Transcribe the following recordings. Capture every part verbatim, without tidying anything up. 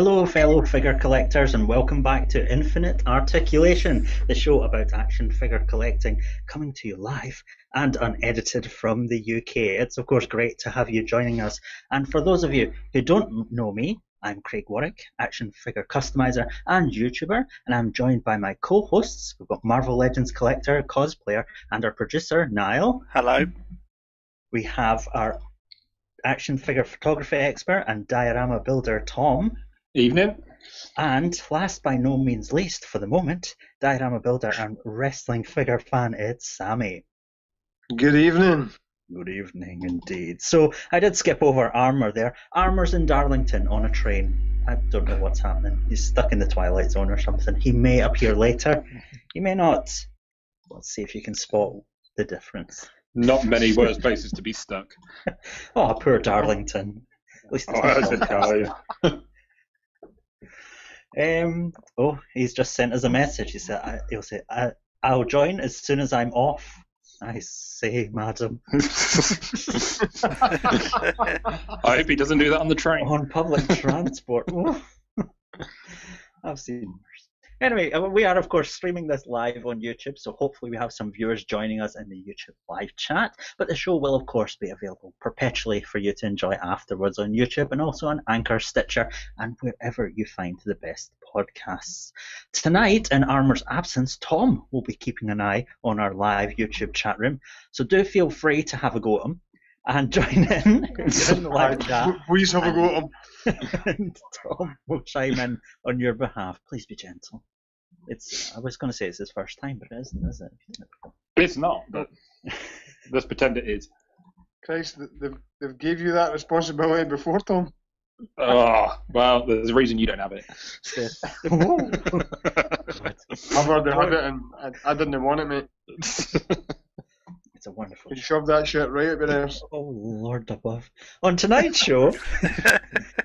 Hello fellow figure collectors and welcome back to Infinite Articulation, the show about action figure collecting, coming to you live and unedited from the U K. It's of course great to have you joining us, and for those of you who don't know me, I'm Craig Warwick, action figure customizer and YouTuber, and I'm joined by my co-hosts. We've got Marvel Legends collector, cosplayer and our producer Niall. Hello. We have our action figure photography expert and diorama builder Tom. Evening. And last by no means least for the moment, diorama builder and wrestling figure fan, it's Sammy. Good evening. Good evening indeed. So I did skip over Armour there. Armour's in Darlington on a train. I don't know what's happening. He's stuck in the Twilight Zone or something. He may appear later. He may not. Let's see if you can spot the difference. Not many worse places to be stuck. Oh, poor Darlington. At least it's oh, Um. Oh, he's just sent us a message. He said, I, he'll say, I, I'll join as soon as I'm off. I say, madam. I hope he doesn't do that on the train. On public transport. I've seen worse. Anyway, we are, of course, streaming this live on YouTube, so hopefully we have some viewers joining us in the YouTube live chat. But the show will, of course, be available perpetually for you to enjoy afterwards on YouTube and also on Anchor, Stitcher, and wherever you find the best podcasts. Tonight, in Armour's absence, Tom will be keeping an eye on our live YouTube chat room, so do feel free to have a go at him and join in. in the live chat. Please have and, a go at him. And Tom will chime in on your behalf. Please be gentle. It's. I was going to say it's his first time, but it isn't, is it? It's not, but let's pretend it is. Christ, they've, they've gave you that responsibility before, Tom. Oh, well, there's a reason you don't have it. I've already had it, and I, I didn't want it, mate. It's a wonderful. You shove that shit right up there. Oh, Lord above. On tonight's show,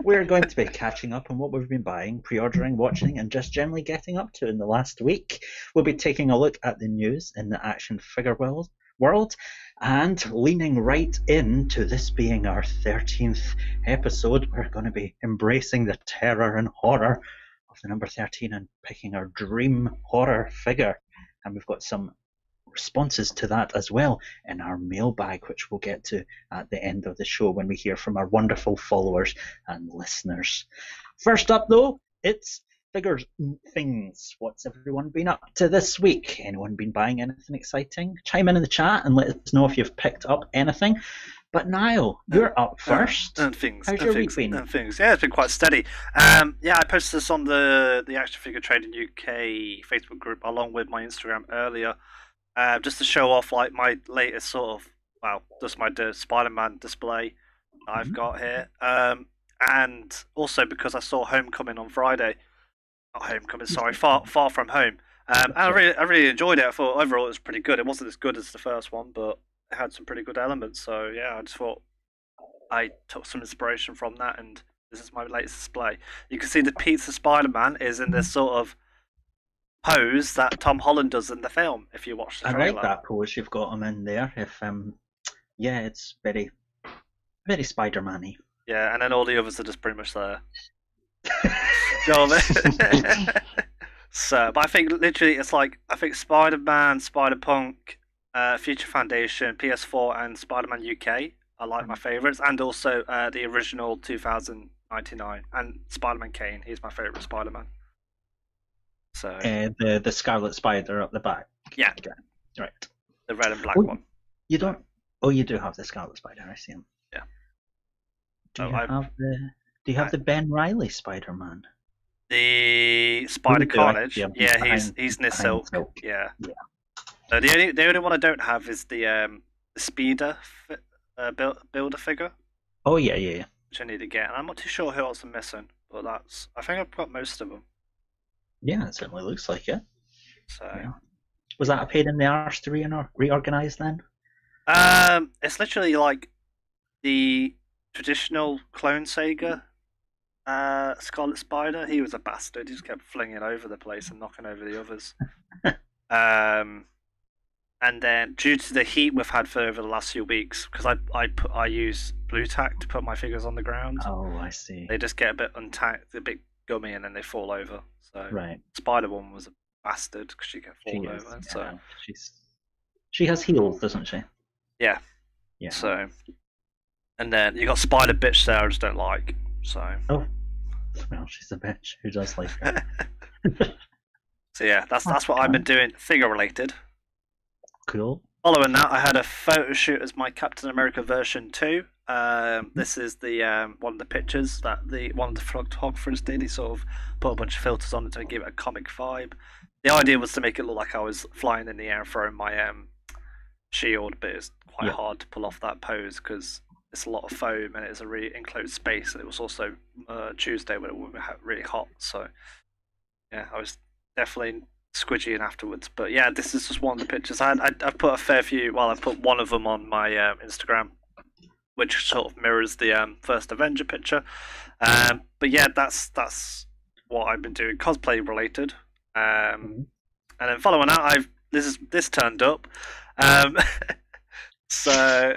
we're going to be catching up on what we've been buying, pre-ordering, watching, and just generally getting up to in the last week. We'll be taking a look at the news in the action figure world, world and leaning right into this being our thirteenth episode. We're going to be embracing the terror and horror of the number thirteen and picking our dream horror figure. And we've got some responses to that as well in our mailbag, which we'll get to at the end of the show when we hear from our wonderful followers and listeners. First up, though, it's figures and things. What's everyone been up to this week? Anyone been buying anything exciting? Chime in in the chat and let us know if you've picked up anything. But Niall, you're uh, up first. Uh, and things. How's and your things, week been? And things. Yeah, it's been quite steady. Um, yeah, I posted this on the the Action Figure Trading U K Facebook group along with my Instagram earlier. Uh, just to show off, like, my latest sort of, well, just my Spider-Man display that I've mm-hmm. got here, um, and also because I saw Homecoming on Friday, not Homecoming, sorry, Far Far From Home, um, and I really, I really enjoyed it. I thought overall it was pretty good. It wasn't as good as the first one, but it had some pretty good elements. So yeah, I just thought I took some inspiration from that, and this is my latest display. You can see the Pizza Spider-Man is in this sort of pose that Tom Holland does in the film, if you watch the trailer. I like that pose you've got him in there. If um, yeah, it's very, very Spider-Man-y. Yeah, and then all the others are just pretty much there. You know what I mean? So, but I think literally it's like, I think Spider-Man, Spider-Punk, uh, Future Foundation, P S four, and Spider-Man U K are like my favourites, and also uh, the original two thousand ninety-nine, and Spider-Man Kane. He's my favourite Spider-Man. So uh, the the Scarlet Spider up the back. Yeah, okay. Right. The red and black oh, one. You don't. Oh, you do have the Scarlet Spider. I see him. Yeah. Do oh, you I've, have the Do you have I, the Ben Reilly Spider-Man? The Spider Carnage. Yeah, yeah, he's behind, he's in his silk. silk. Yeah. Yeah. So the only the only one I don't have is the um the Speeder uh, build, builder figure. Oh yeah, yeah, yeah. Which I need to get, and I'm not too sure who else I'm missing, but that's I think I've got most of them. Yeah, it certainly looks like it. So, yeah. Was that a pain in the arse to re reorganise then? Um, it's literally like the traditional clone Sega uh, Scarlet Spider. He was a bastard. He just kept flinging over the place and knocking over the others. um, and then due to the heat we've had for over the last few weeks, because I I put I use blue tack to put my figures on the ground. Oh, I see. They just get a bit untacked, a bit gummy and then they fall over. So right. Spider Woman was a bastard because she got fallen over. Yeah. So she's she has heels, doesn't she? Yeah. Yeah. So, and then you got Spider Bitch there. I just don't like. So. Oh. Well, she's a bitch who does like her. So yeah, that's that's what I've been doing, figure related. Cool. Following that, I had a photo shoot as my Captain America version two. Um, this is the um, one of the pictures that the one of the photographers did. He sort of put a bunch of filters on it to give it a comic vibe. The idea was to make it look like I was flying in the air and throwing my um, shield, but it's quite yeah. hard to pull off that pose because it's a lot of foam and it's a really enclosed space. It was also uh, Tuesday when it was really hot, so yeah, I was definitely squidgy in afterwards. But yeah, this is just one of the pictures. I I, I put a fair few. Well, I put one of them on my um, Instagram, which sort of mirrors the um, first Avenger picture. Um, but yeah, that's that's what I've been doing, cosplay related. Um, mm-hmm. And then following that, I've this is this turned up. Um, So,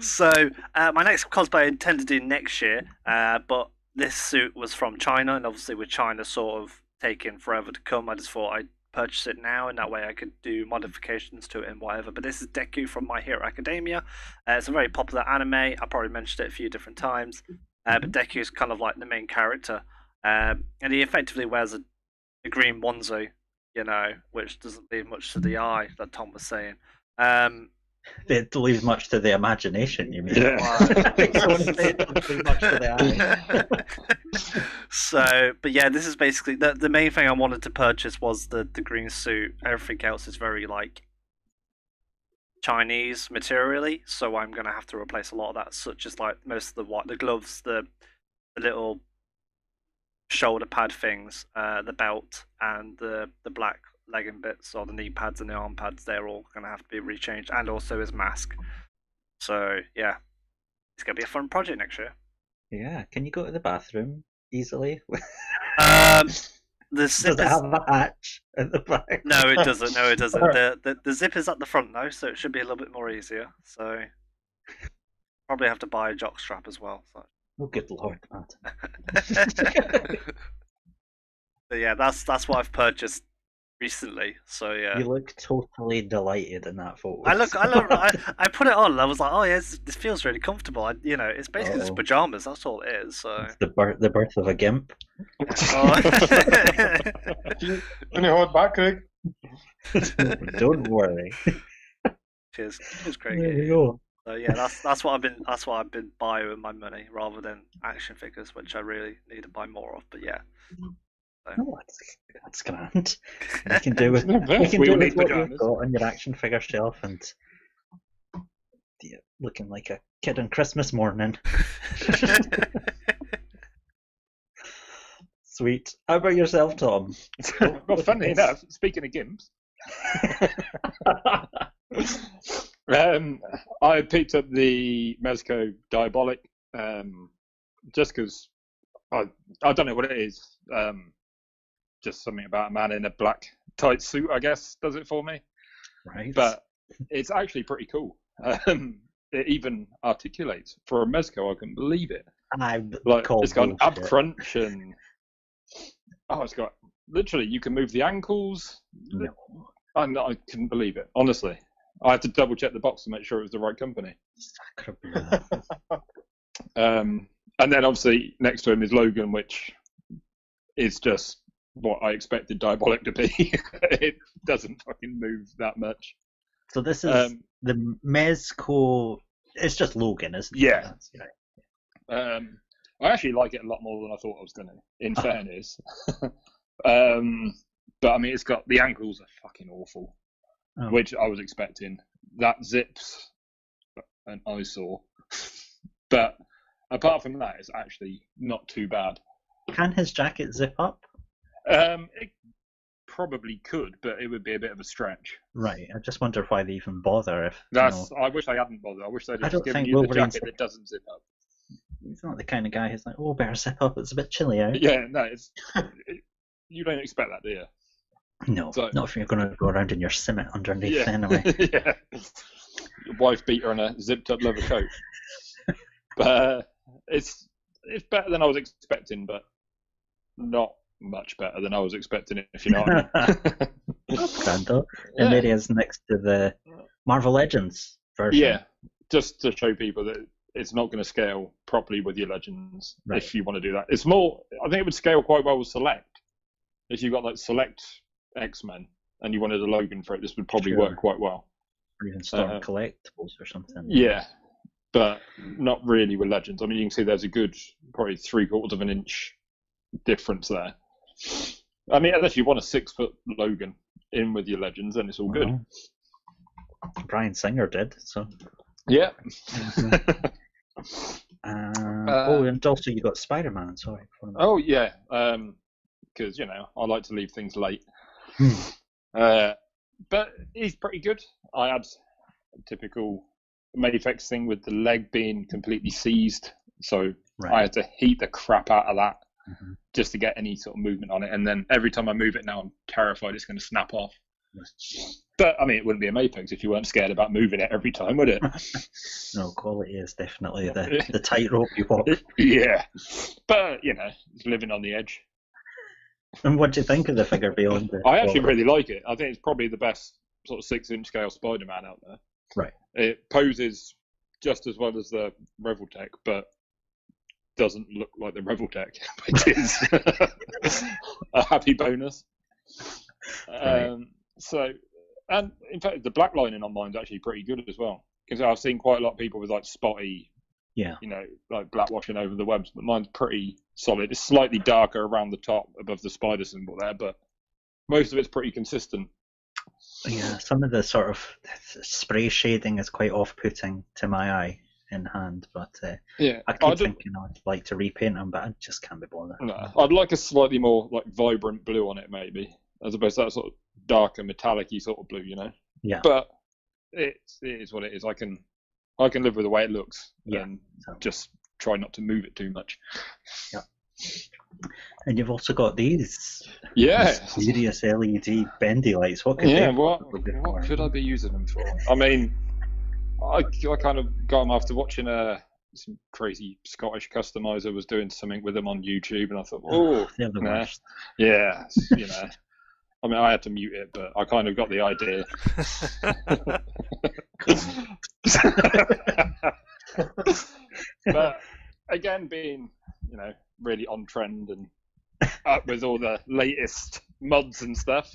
so uh, my next cosplay I intend to do next year, uh, but this suit was from China, and obviously with China sort of taking forever to come, I just thought I'd purchase it now, and that way I could do modifications to it and whatever. But this is Deku from My Hero Academia. Uh, it's a very popular anime. I probably mentioned it a few different times, uh, but Deku is kind of like the main character, um, and he effectively wears a, a green onesie. You know, which doesn't leave much to the eye, that Tom was saying. Um, it leaves much to the imagination, you mean? Yeah. It doesn't leave much to the eye. So, but yeah, this is basically the the main thing I wanted to purchase was the the green suit. Everything else is very like Chinese materially, so I'm gonna have to replace a lot of that, such as like most of the white, the gloves, the, the little shoulder pad things, uh, the belt, and the the black legging bits, or the knee pads and the arm pads. They're all going to have to be rechanged, and also his mask. So yeah, it's going to be a fun project next year. Yeah, can you go to the bathroom easily? um, the zip Does it is... have a hatch at the back? No, it doesn't. No, it doesn't. Right. The, the the zip is at the front though, so it should be a little bit more easier. So probably have to buy a jock strap as well. So. Oh good lord, Matt. But yeah, that's that's what I've purchased recently. So yeah, you look totally delighted in that photo. I look, I look, I, I put it on. And I was like, oh yeah, this, this feels really comfortable. I, you know, it's basically Uh-oh. just pajamas. That's all it is. So it's the birth, the birth of a gimp. Can you hold back, Craig? Don't worry. Cheers, cheers, Craig. There you go. So yeah, that's that's what I've been that's what I've been buying with my money, rather than action figures, which I really need to buy more of. But yeah, so. Oh, that's, that's grand. You can do with you can we do with what you've got on your action figure shelf, and yeah, looking like a kid on Christmas morning. Sweet. How about yourself, Tom? Well, well funny enough, speaking of gimps. Um, I picked up the Mezco Diabolic um, just because I I don't know what it is. Um, just something about a man in a black tight suit, I guess, does it for me. Right. But it's actually pretty cool. Um, it even articulates for a Mezco. I couldn't believe it. And I like it's got an ab crunch and oh, it's got literally you can move the ankles. No. And I couldn't believe it, honestly. I had to double check the box to make sure it was the right company. um, and then obviously next to him is Logan, which is just what I expected Diabolic to be. It doesn't fucking move that much. So this is um, the Mezco. It's just Logan, isn't it? Yeah. yeah. Um, I actually like it a lot more than I thought I was going to, in fairness. um, but I mean, it's got the ankles are fucking awful. Oh. Which I was expecting. That zip's an eyesore. But apart from that, it's actually not too bad. Can his jacket zip up? Um, it probably could, but it would be a bit of a stretch. Right. I just wonder why they even bother. If that's. You know, I wish I hadn't bothered. I wish they'd just given you Wolverine's the jacket that doesn't zip up. He's not the kind of guy who's like, "Oh, better zip up. It's a bit chilly out." Yeah. No. It's it, you don't expect that, do you? No, so, not if you're going to go around in your simmet underneath yeah. anyway. Yeah, your wife beater and a zipped up leather coat. But uh, it's it's better than I was expecting, but not much better than I was expecting it, if you know what I mean. That's grand, though. Yeah. And there he is next to the Marvel Legends version. Yeah, just to show people that it's not going to scale properly with your Legends, right, if you want to do that. It's more, I think it would scale quite well with Select. If you've got like Select X-Men and you wanted a Logan for it, this would probably sure. work quite well. Or even start uh, collectibles or something. Yeah, but not really with Legends. I mean, you can see there's a good, probably three quarters of an inch difference there. I mean, unless you want a six foot Logan in with your Legends, then it's all good. Well, Brian Singer did, so. Yeah. um, uh, oh, and also you got Spider-Man, sorry. Oh, yeah. Um, because, you know, I like to leave things late. Hmm. Uh, but he's pretty good. I had a typical Mafex thing with the leg being completely seized, so right. I had to heat the crap out of that mm-hmm. just to get any sort of movement on it. And then every time I move it now, I'm terrified it's going to snap off. Yes. But, I mean, it wouldn't be a Mafex if you weren't scared about moving it every time, would it? No, quality is definitely the, the tightrope you walk. Yeah. But, you know, it's living on the edge. And what do you think of the figure beyond it? I actually really like it. I think it's probably the best sort of six-inch scale Spider-Man out there. Right. It poses just as well as the Reveltech, but doesn't look like the Reveltech, which is a happy bonus. Right. Um, so, and in fact, the black lining on mine is actually pretty good as well, because I've seen quite a lot of people with like spotty, yeah, you know, like black washing over the webs, but mine's pretty solid. It's slightly darker around the top above the spider symbol there, but most of it's pretty consistent. Yeah, some of the sort of spray shading is quite off-putting to my eye and hand, but uh, yeah, I keep I thinking I'd like to repaint them, but I just can't be bothered. No, I'd like a slightly more like vibrant blue on it, maybe, as opposed to that sort of darker metallic-y sort of blue, you know. Yeah. But it's, it is what it is. I can I can live with the way it looks, yeah, and so. just try not to move it too much. Yeah. And you've also got these yeah serious L E D bendy lights. What could yeah, what, what could I be using them for? I mean, I, I kind of got them after watching a some crazy Scottish customizer was doing something with them on YouTube, and I thought, oh, they're the nah. worst. Yeah, you know. I mean, I had to mute it, but I kind of got the idea. But again, being, you know, really on trend and up with all the latest mods and stuff,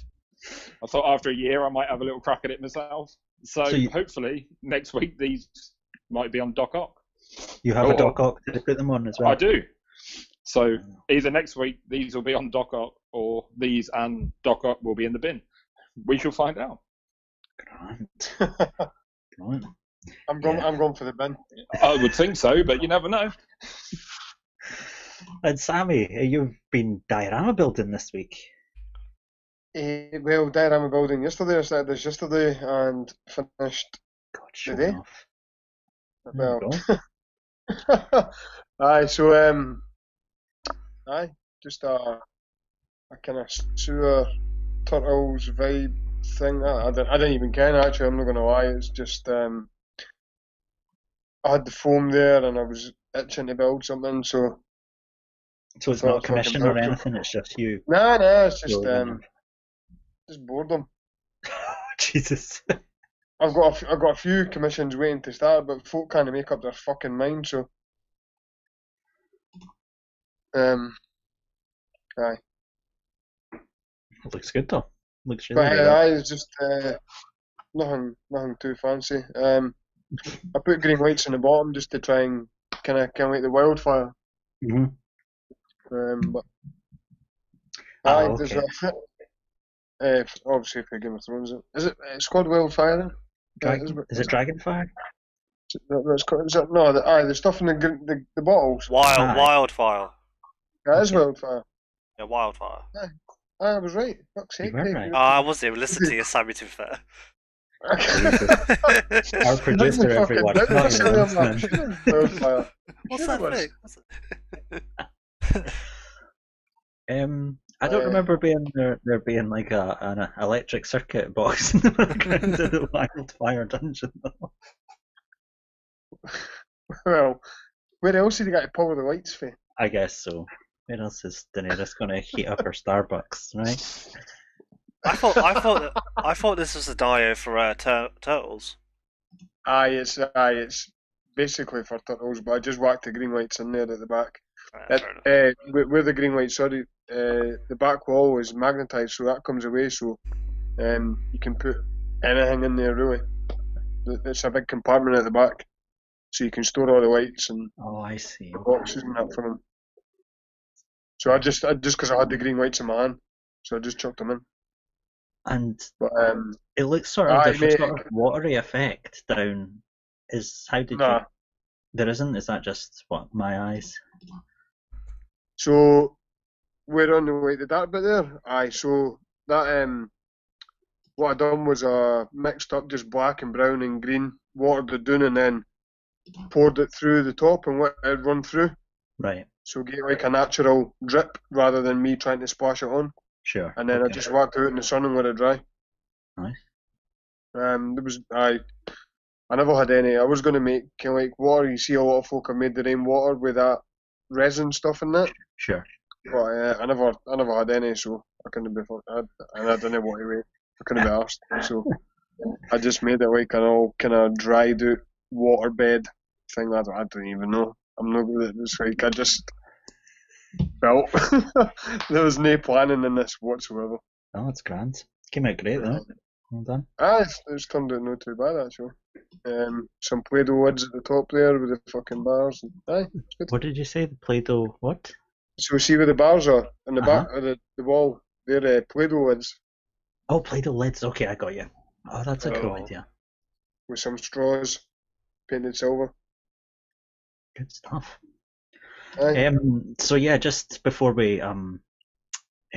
I thought after a year I might have a little crack at it myself. So, so you, hopefully next week these might be on Doc Ock. You have or, a Doc Ock to put them on as well? I do. So either next week these will be on Doc Ock, or these and Doc Ock will be in the bin. We shall find out. Grand. Grand. I'm going. Yeah. I'm going for the bin. I would think so, but you never know. And Sammy, you've been diorama building this week. Uh, well, diorama building yesterday. I started this yesterday and finished God, today. Off. Well, aye. So um, aye, just a a kind of sewer turtles vibe thing. I, I don't. I don't even care. Actually, I'm not going to lie. It's just um. I had the foam there, and I was itching to build something, so... So it's not a commission or anything, it's just you? No, no, it's just um, just boredom. Jesus. I've got, a, I've got a few commissions waiting to start, but folk can't make up their fucking mind, so... Um, aye. It looks good, though. Looks really but, good. Aye, it's just uh, nothing, nothing too fancy. Um... I put green lights on the bottom just to try and kind of kind of like the wildfire. Mm-hmm. Um, but ah, I, okay. uh, obviously, for Game of Thrones, is it uh, Squad Wildfire? Then? Dragon, yeah, is, is it Dragonfire? Is it, is it, is it, no, the, aye, the stuff in the the, the bottles. Wild aye. Wildfire. That is okay. Wildfire. Yeah, Wildfire. Aye. Aye, I was right. Fuck's sake, right. Right. Oh, I was there. Listen to you, Sammy. To be fair. Our producer, everyone. What's that thing? Um, I don't uh, remember being there. There being like a an electric circuit box in the background of the Wildfire dungeon. Though. Well, Where else have they got to power the lights for? I guess so. Where else is Daenerys going to heat up her Starbucks, right? I thought I thought that, I thought this was a dio for uh, tur turtles. Aye, it's aye, it's basically for turtles, but I just whacked the green lights in there at the back. Right, that, uh, where, where the green lights, sorry, uh, the back wall is magnetised, so that comes away. So um, you can put anything in there really. It's a big compartment at the back, so you can store all the lights and oh, I see. boxes and that for them. So I just, I, just because I had the green lights in my hand, so I just chucked them in. And but, um, it looks sort of, there's a sort of watery effect down. Is how did nah. you? There isn't. Is that just what my eyes? So we're on the way to that bit there. Aye. So that um, what I done was uh mixed up just black and brown and green, watered the dune, and then poured it through the top and let it run through. Right. So get like a natural drip rather than me trying to splash it on. Sure. And then okay. I just walked out in the sun and let it dry. Nice. Um, there was I, I never had any. I was going to make kind of like water. You see, a lot of folk have made their own water with that resin stuff in it. Sure. But uh, I never, I never had any, so I couldn't be. I, and I don't know what to make. I couldn't be asked, so I just made it like an all kind of dried out water bed thing. I don't, I don't even know. I'm not good at this. Like I just. Well, there was no planning in this whatsoever. Oh, it's grand. Came out great, though. Well done. Ah, it's, it's turned out not too bad, actually. Um, some Play-Doh lids at the top there with the fucking bars. And, aye, it's good. What did you say? The Play-Doh what? So see where the bars are on the uh-huh. back of the, the wall. They're uh, Play-Doh lids. Oh, Play-Doh lids. Okay, I got you. Oh, that's a uh, cool idea. With some straws, painted silver. Good stuff. Um, so yeah, just before we um,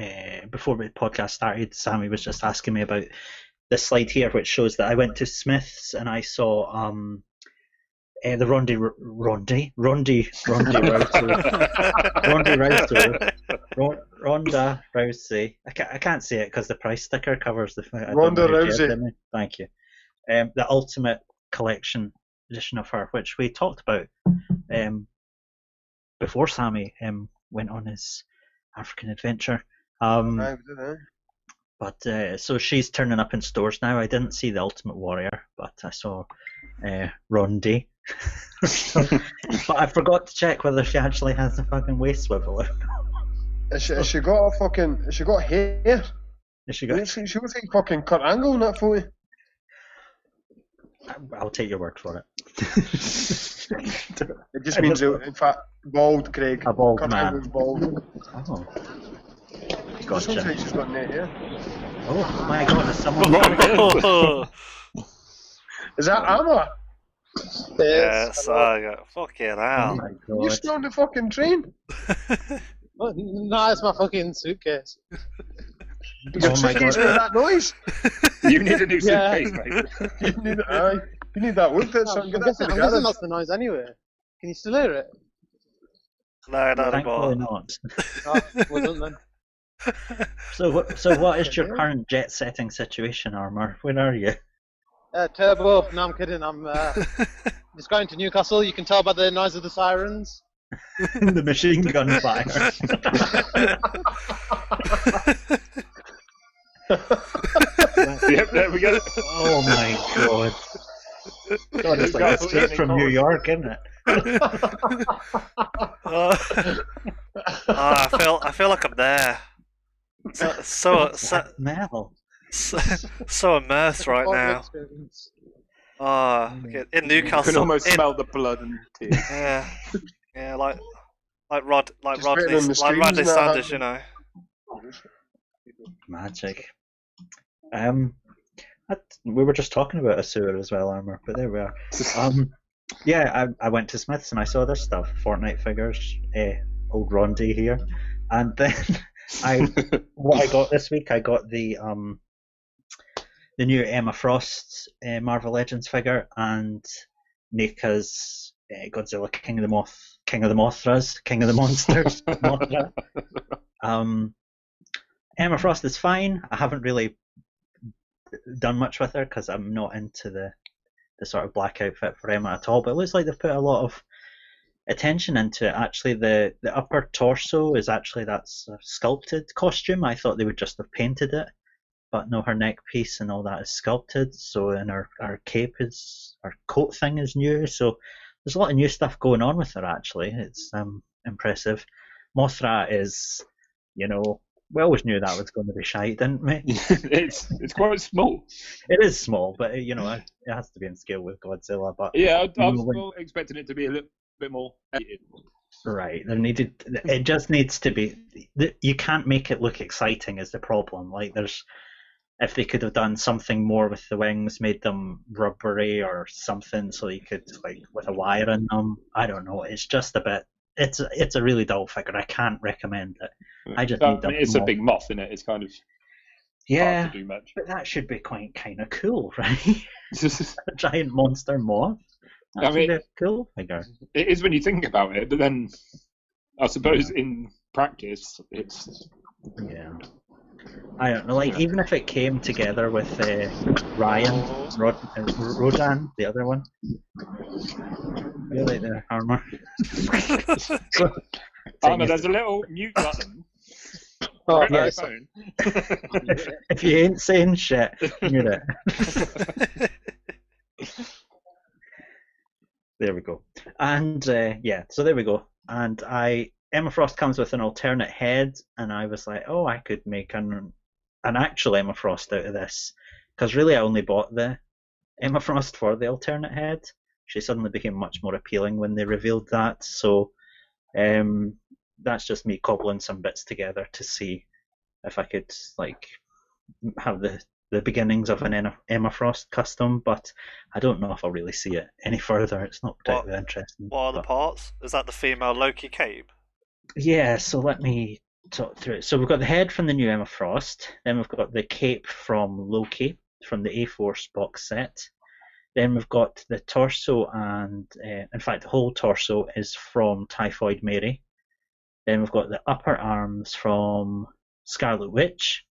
uh, before the podcast started, Sammy was just asking me about this slide here, which shows that I went to Smith's and I saw um, uh, the Ronda Ronda Ronda Ronda Rousey Ronda Rousey Ronda Rousey. I can't I can't say it because the price sticker covers the I Ronda Rousey. It, thank you. Um, the Ultimate Collection edition of her, which we talked about. Um, Before Sammy um, went on his African adventure, um, I did, eh? but uh, so she's turning up in stores now. I didn't see the Ultimate Warrior, but I saw uh, Ronda. But I forgot to check whether she actually has a fucking waist swivel. Has she, has she got a fucking? Has she got hair? Has she got? She, she was like fucking Kurt Angle in that photo. I'll take your word for it. It just means, in fact, bald, Craig. A bald Kurt man. Bald. Oh. Gotcha. Net, yeah? Oh my God! Is someone? Is that Armour? Yes. yes I got fucking hell. Oh you're still on the fucking train? Well, no, it's my fucking suitcase. Your oh suitcase made that noise. You need a new suitcase, mate. You need, uh, you need that wood that's no, I'm guessing, I'm guessing that's the noise anyway. Can you still hear it? No, no, no. not. Oh, well done, then. So, so what is your current jet setting situation, Armour? When are you? Uh, turbo up. No, I'm kidding. I'm uh, just going to Newcastle. You can tell by the noise of the sirens. The machine gun fire. Yep, there we go. Oh my God! God, it's like straight from New York, isn't it? uh, I feel, I feel like I'm there. So, so, so, so, so immersed right now. Ah, oh, in Newcastle, you can almost in, smell the blood and tears. Yeah, yeah, like, like Rod, like Rodney, like Rodney Sanders, you know. Magic. Um, that, we were just talking about a sewer as well, Armour, but there we are. Um, yeah, I, I went to Smith's and I saw this stuff, Fortnite figures, eh, old Ronda here, and then I what I got this week, I got the um the new Emma Frost's uh, Marvel Legends figure and NECA's uh, Godzilla King of the Moth, King of the Mothras, King of the Monsters, Mothra. Um. Emma Frost is fine. I haven't really done much with her because I'm not into the the sort of black outfit for Emma at all. But it looks like they've put a lot of attention into it. Actually, the, the upper torso is actually that's a sculpted costume. I thought they would just have painted it, but no, her neck piece and all that is sculpted. So, and her, her cape is, her coat thing is new. So there's a lot of new stuff going on with her, actually. It's um impressive. Mothra is, you know, we always knew that was going to be shite, didn't we? it's it's quite small. It is small, but, you know, it has to be in scale with Godzilla. But yeah, I, I was still expecting it to be a little bit more edited. Right. There needed. It just needs to be. You can't make it look exciting is the problem. Like, there's, if they could have done something more with the wings, made them rubbery or something, so you could, like, with a wire in them. I don't know. It's just a bit. It's a, it's a really dull figure. I can't recommend it. I just that, need It's more. A big moth, isn't it? It's kind of yeah, hard to do much. But that should be quite kind of cool, right? A giant monster moth. That's I mean, a cool figure. It is when you think about it, but then I suppose yeah. in practice, it's yeah. I don't know. Like yeah. even if it came together with uh, Ryan Rod, uh, Rodan, the other one. You like the armor? Armour, there's a little mute button. Oh, right nice. Phone. if, if you ain't saying shit, mute it. There we go. And uh, yeah, so there we go. And I. Emma Frost comes with an alternate head, and I was like, oh, I could make an an actual Emma Frost out of this, because really I only bought the Emma Frost for the alternate head. She suddenly became much more appealing when they revealed that, so um, that's just me cobbling some bits together to see if I could like have the, the beginnings of an Emma Frost custom, but I don't know if I'll really see it any further. It's not particularly what, interesting. What are but... the parts? Is that the female Loki cape? Yeah, so let me talk through it. So we've got the head from the new Emma Frost, then we've got the cape from Loki from the A Force box set, then we've got the torso and, uh, in fact, the whole torso is from Typhoid Mary, then we've got the upper arms from Scarlet Witch,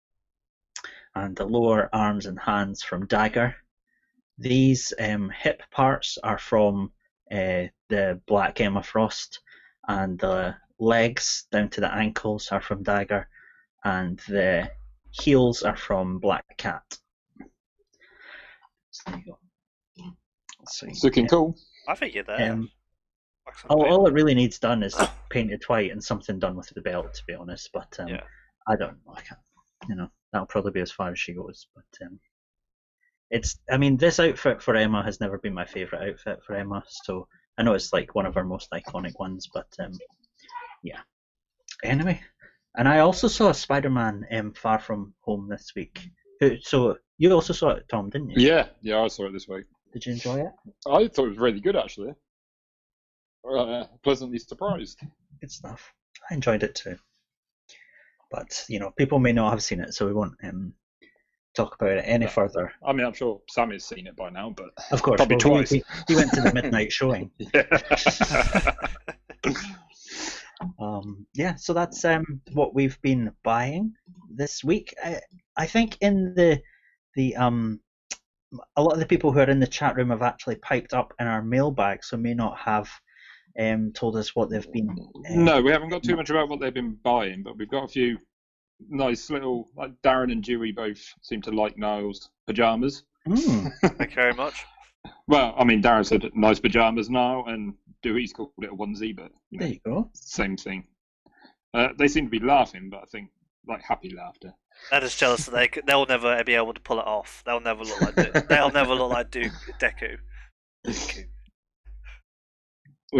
and the lower arms and hands from Dagger. These um, hip parts are from uh, the black Emma Frost, and the uh, legs down to the ankles are from Dagger, and the heels are from Black Cat. So there you go. So, it's looking yeah. cool. I think you're there. Um, all, all it really needs done is painted white and something done with the belt, to be honest. But um, yeah. I don't know. I can't, you know, that'll probably be as far as she goes. But um, it's. I mean, this outfit for Emma has never been my favourite outfit for Emma. So I know it's like one of her most iconic ones, but. Um, Yeah. Anyway, and I also saw Spider-Man um, Far From Home this week. So you also saw it, Tom, didn't you? Yeah, yeah, I saw it this week. Did you enjoy it? I thought it was really good, actually. Uh, pleasantly surprised. Good stuff. I enjoyed it too. But, you know, people may not have seen it, so we won't um, talk about it any yeah. further. I mean, I'm sure Sammy's seen it by now, but of course, probably well, twice. He, he went to the midnight showing. Um, yeah, so that's um, what we've been buying this week. I, I think in the the um, a lot of the people who are in the chat room have actually piped up in our mailbag, so may not have um, told us what they've been. Um, no, we haven't got too much about what they've been buying, but we've got a few nice little. Like Darren and Dewey both seem to like Niall's pajamas. Mm. Thank you very much. Well, I mean, Darren said nice pajamas now, and Dewey's called it a onesie, but you know, there you go. Same thing. Uh, they seem to be laughing, but I think like happy laughter. They're just jealous that they could, they'll never be able to pull it off. They'll never look like De they'll never look like Duke Deku. Deku.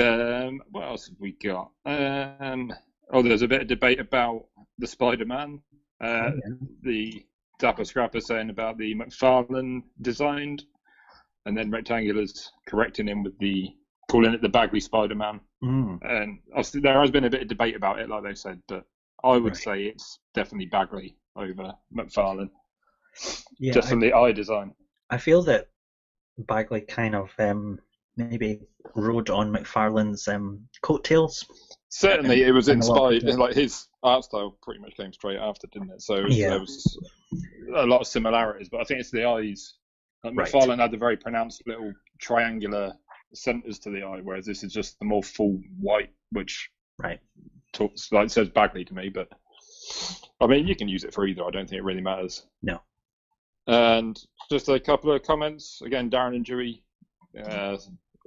Um, what else have we got? Um, oh, there's a bit of debate about the Spider-Man. Uh, oh, yeah. The Dapper Scrapper saying about the McFarlane designed. And then Rectangular's correcting him with the calling it the Bagley Spider-Man. Mm. And obviously there has been a bit of debate about it, like they said, but I would right. say it's definitely Bagley over McFarlane, yeah, just I, from the eye design. I feel that Bagley kind of um, maybe rode on McFarlane's um, coattails. Certainly, it was inspired. Like his art style pretty much came straight after, didn't it? So yeah. there was a lot of similarities, but I think it's the eyes. Like right. McFarlane had a very pronounced little triangular centers to the eye, whereas this is just the more full white, which right talks like says Bagley to me. But I mean, you can use it for either. I don't think it really matters. No. And just a couple of comments again, Darren and Dewey uh,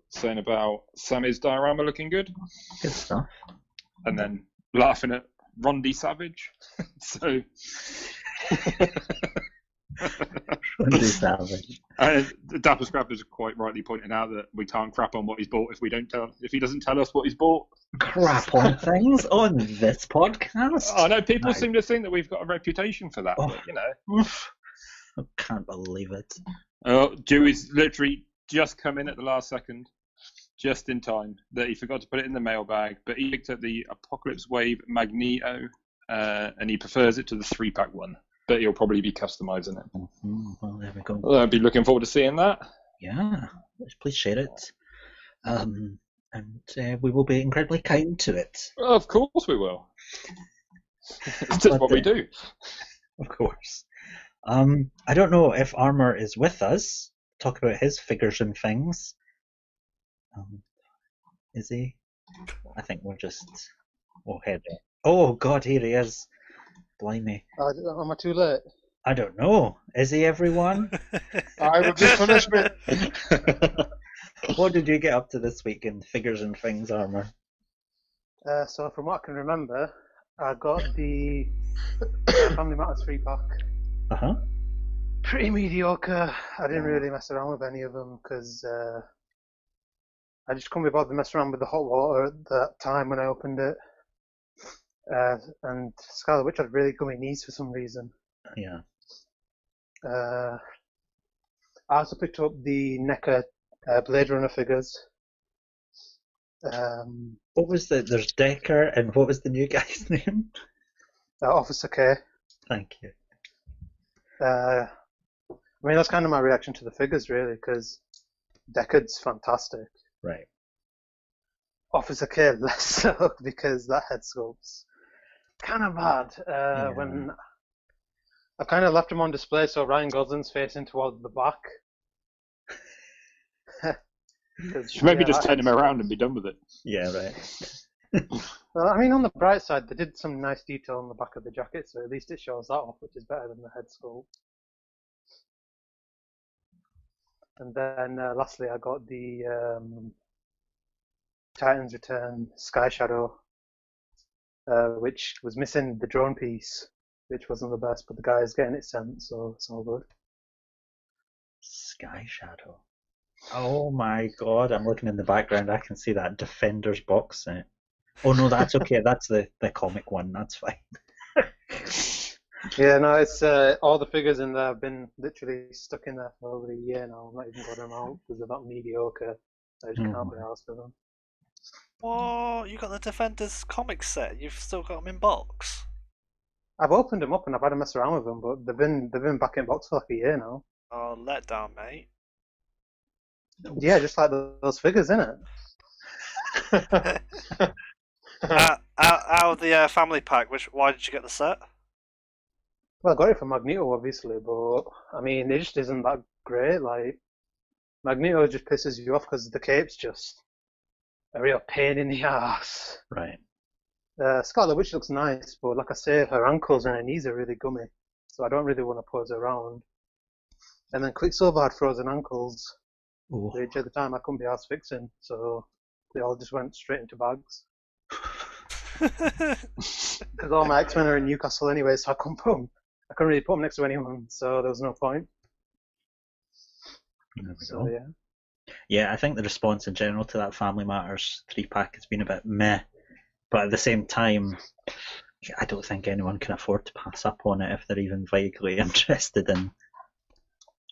saying about Sammy's diorama looking good. Good stuff. And then laughing at Rondi Savage. So. uh, Dapper Scrap has quite rightly pointed out that we can't crap on what he's bought if we don't tell if he doesn't tell us what he's bought. Crap on things on this podcast? I know people no. seem to think that we've got a reputation for that, oh, but, you know. I can't believe it. Uh, Dewey's literally just come in at the last second, just in time, that he forgot to put it in the mailbag, but he picked up the Apocalypse Wave Magneto, uh, and he prefers it to the three-pack one. But he'll probably be customising it. Mm-hmm. Well, there we go. I'll be looking forward to seeing that. Yeah, please share it. Um, and uh, we will be incredibly kind to it. Well, of course we will. It's just but, what we do. Uh, of course. Um, I don't know if Armour is with us. Talk about his figures and things. Um, is he? I think we'll just... We'll head it. Oh, God, here he is. Blimey. Uh, am I too late? I don't know. Is he, everyone? I will be punishment. What did you get up to this week in figures and things, Armour? Uh, so, from what I can remember, I got the uh, Family Matters three-pack. Uh-huh. Pretty mediocre. I didn't really mess around with any of them because uh, I just couldn't be bothered to mess around with the hot water at that time when I opened it. Uh, and Scarlet Witch had really gummy knees for some reason. Yeah. Uh, I also picked up the NECA uh, Blade Runner figures. Um, what was the... There's Dagger, and what was the new guy's name? Uh, Officer K. Thank you. Uh, I mean, that's kind of my reaction to the figures, really, because Deckard's fantastic. Right. Officer K less so, because that head sculpt's kind of bad. Uh, yeah. When I kind of left him on display, so Ryan Gosling's facing toward the back. Should maybe yeah, just turn him around and be done with it. Yeah, right. Well, I mean, on the bright side, they did some nice detail on the back of the jacket, so at least it shows that off, which is better than the head sculpt. And then, uh, lastly, I got the um, Titans Return Sky Shadow, uh, which was missing the drone piece, which wasn't the best, but the guy is getting it sent, so it's all good. Sky Shadow. Oh my God, I'm looking in the background, I can see that Defenders box set. Oh no, that's okay, that's the, the comic one, that's fine. Yeah, no, it's uh, all the figures in there have been literally stuck in there for over a year now. I'm not even got them out because they're that mediocre. I just mm. can't be asked for them. Whoa, you got the Defenders comic set, you've still got them in box? I've opened them up and I've had a mess around with them, but they've been they've been back in box for like a year now. Oh, let down, mate. Yeah, just like the, those figures, innit? uh, out, out of the uh, family pack, which why did you get the set? Well, I got it from Magneto, obviously, but, I mean, it just isn't that great. Like, Magneto just pisses you off because the cape's just a real pain in the ass. Right. Uh, Scarlet Witch looks nice, but like I say, her ankles and her knees are really gummy, so I don't really want to pose around. And then Quicksilver had frozen ankles, Ooh. which at the time I couldn't be asked fixing, so they all just went straight into bags. Because all my X-Men are in Newcastle anyway, so I couldn't put them. I couldn't really put them next to anyone, so there was no point. There we so, go. Yeah. Yeah, I think the response in general to that Family Matters three-pack has been a bit meh, but at the same time, I don't think anyone can afford to pass up on it if they're even vaguely interested in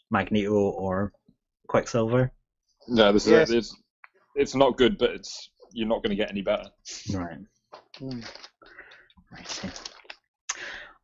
Magneto or Quicksilver. No, this is yes. it's, it's not good, but it's you're not going to get any better. Right. Mm.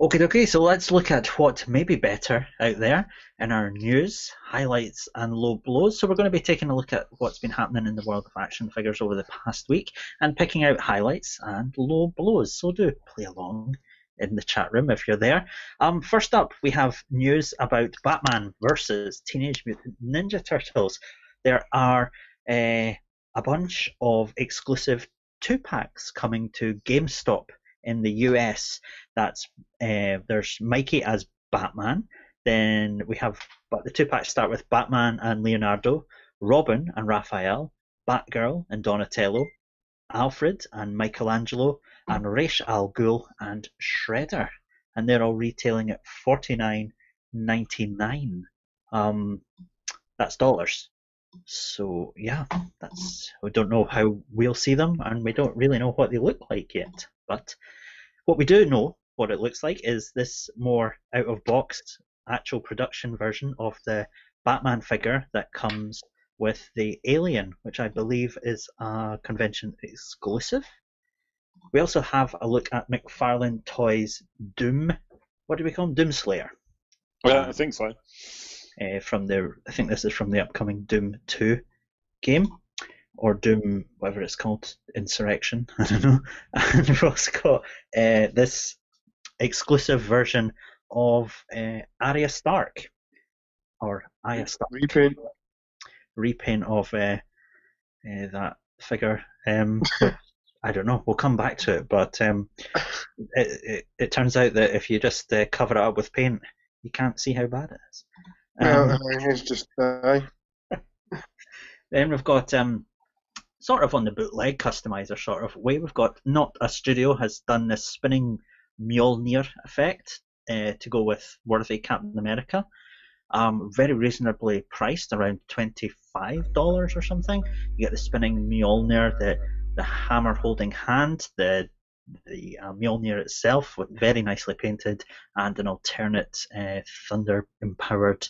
Okay, okay, so let's look at what may be better out there in our news, highlights and low blows. So we're going to be taking a look at what's been happening in the world of action figures over the past week and picking out highlights and low blows. So do play along in the chat room if you're there. Um, first up, we have news about Batman versus Teenage Mutant Ninja Turtles. There are uh, a bunch of exclusive two-packs coming to GameStop in the U S. That's uh, there's Mikey as Batman. Then we have, but the two-packs start with Batman and Leonardo, Robin and Raphael, Batgirl and Donatello, Alfred and Michelangelo, and Ra's al Ghul and Shredder. And they're all retailing at forty-nine ninety-nine. Um, that's dollars. So yeah, that's, we don't know how we'll see them, and we don't really know what they look like yet. But what we do know what it looks like is this more out of box actual production version of the Batman figure that comes with the Alien, which I believe is a convention exclusive. We also have a look at McFarlane Toys Doom. What do we call him? Doom Slayer. Yeah, I think so. Uh, from the, I think this is from the upcoming Doom two game, or Doom, whatever it's called, Insurrection. I don't know. And we've also got uh, this exclusive version of uh, Arya Stark, or Arya Stark. Repaint. Repaint of uh, uh, that figure. Um, I don't know. We'll come back to it, but um, it, it it turns out that if you just uh, cover it up with paint, you can't see how bad it is. Um, no, it's just uh... Then we've got um, sort of on the bootleg customizer sort of way. We've got Not a Studio has done this spinning Mjolnir effect uh, to go with worthy Captain America. Um, very reasonably priced, around twenty-five dollars or something. You get the spinning Mjolnir, the the hammer holding hand, the the uh, Mjolnir itself, with very nicely painted, and an alternate uh, thunder empowered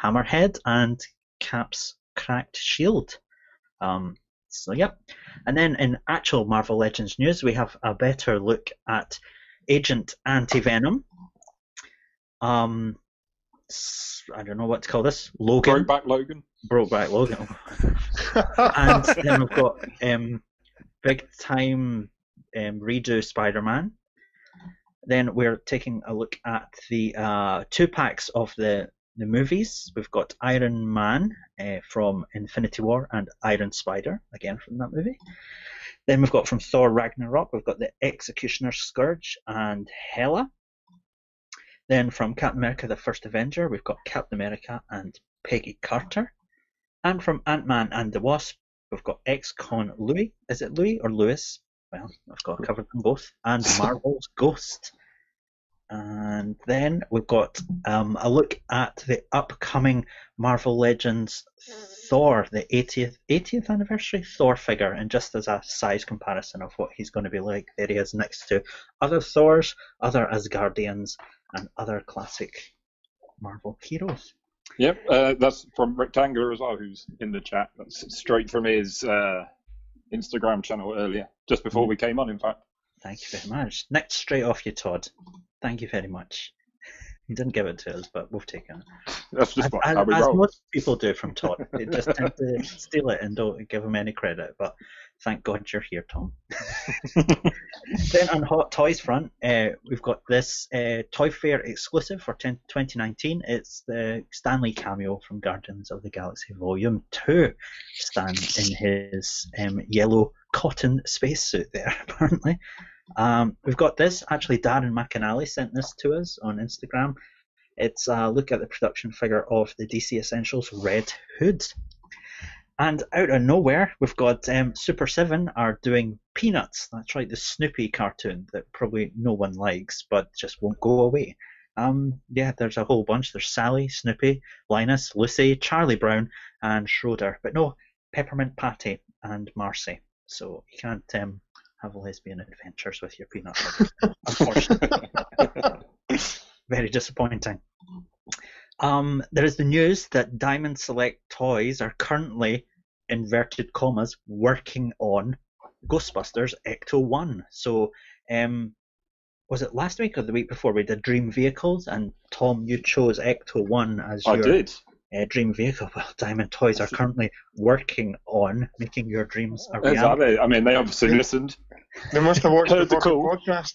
hammerhead, and Cap's cracked shield. Um, so yep. And then in actual Marvel Legends news, we have a better look at Agent Anti-Venom. Um, I don't know what to call this. Logan. Brokeback Logan. Brokeback Logan. And then we've got um, big time. Um, redo Spider-Man. Then we're taking a look at the uh, two packs of the, the movies. We've got Iron Man uh, from Infinity War and Iron Spider, again from that movie. Then we've got from Thor Ragnarok, we've got the Executioner, Scourge and Hela. Then from Captain America the First Avenger, we've got Captain America and Peggy Carter. And from Ant-Man and the Wasp, we've got ex-con Louis. Is it Louis or Lewis? Well, I've got covered them both, and Marvel's Ghost. And then we've got um, a look at the upcoming Marvel Legends Thor, the eightieth anniversary Thor figure, and just as a size comparison of what he's going to be like, there he is next to other Thors, other Asgardians, and other classic Marvel heroes. Yep, uh, that's from Rectangular as well, who's in the chat. That's straight from his... Uh... Instagram channel earlier, just before we came on, in fact. Thank you very much. Next, straight off you, Todd. Thank you very much. He didn't give it to us, but we've taken it. That's just what, as, how we as roll. Most people do from Todd. They just tend to steal it and don't give him any credit, but thank God you're here, Tom. Then on Hot Toys front, uh, we've got this uh, Toy Fair exclusive for twenty nineteen. It's the Stan Lee cameo from Guardians of the Galaxy Volume two. Stan in his um, yellow cotton spacesuit there, apparently. Um, we've got this. Actually, Darren McAnally sent this to us on Instagram. It's a look at the production figure of the D C Essentials Red Hood. And out of nowhere, we've got um, Super seven are doing Peanuts. That's right, the Snoopy cartoon that probably no one likes, but just won't go away. Um, yeah, there's a whole bunch. There's Sally, Snoopy, Linus, Lucy, Charlie Brown, and Schroeder. But no, Peppermint Patty and Marcy. So you can't um, have lesbian adventures with your Peanuts, unfortunately. Very disappointing. Um, there is the news that Diamond Select Toys are currently, inverted commas, working on Ghostbusters Ecto one. So, um, was it last week or the week before we did Dream Vehicles? And Tom, you chose Ecto one as I your did. Uh, dream vehicle. Well, Diamond Toys are currently working on making your dreams a reality. Exactly. I mean, they obviously listened. They must have watched the podcast.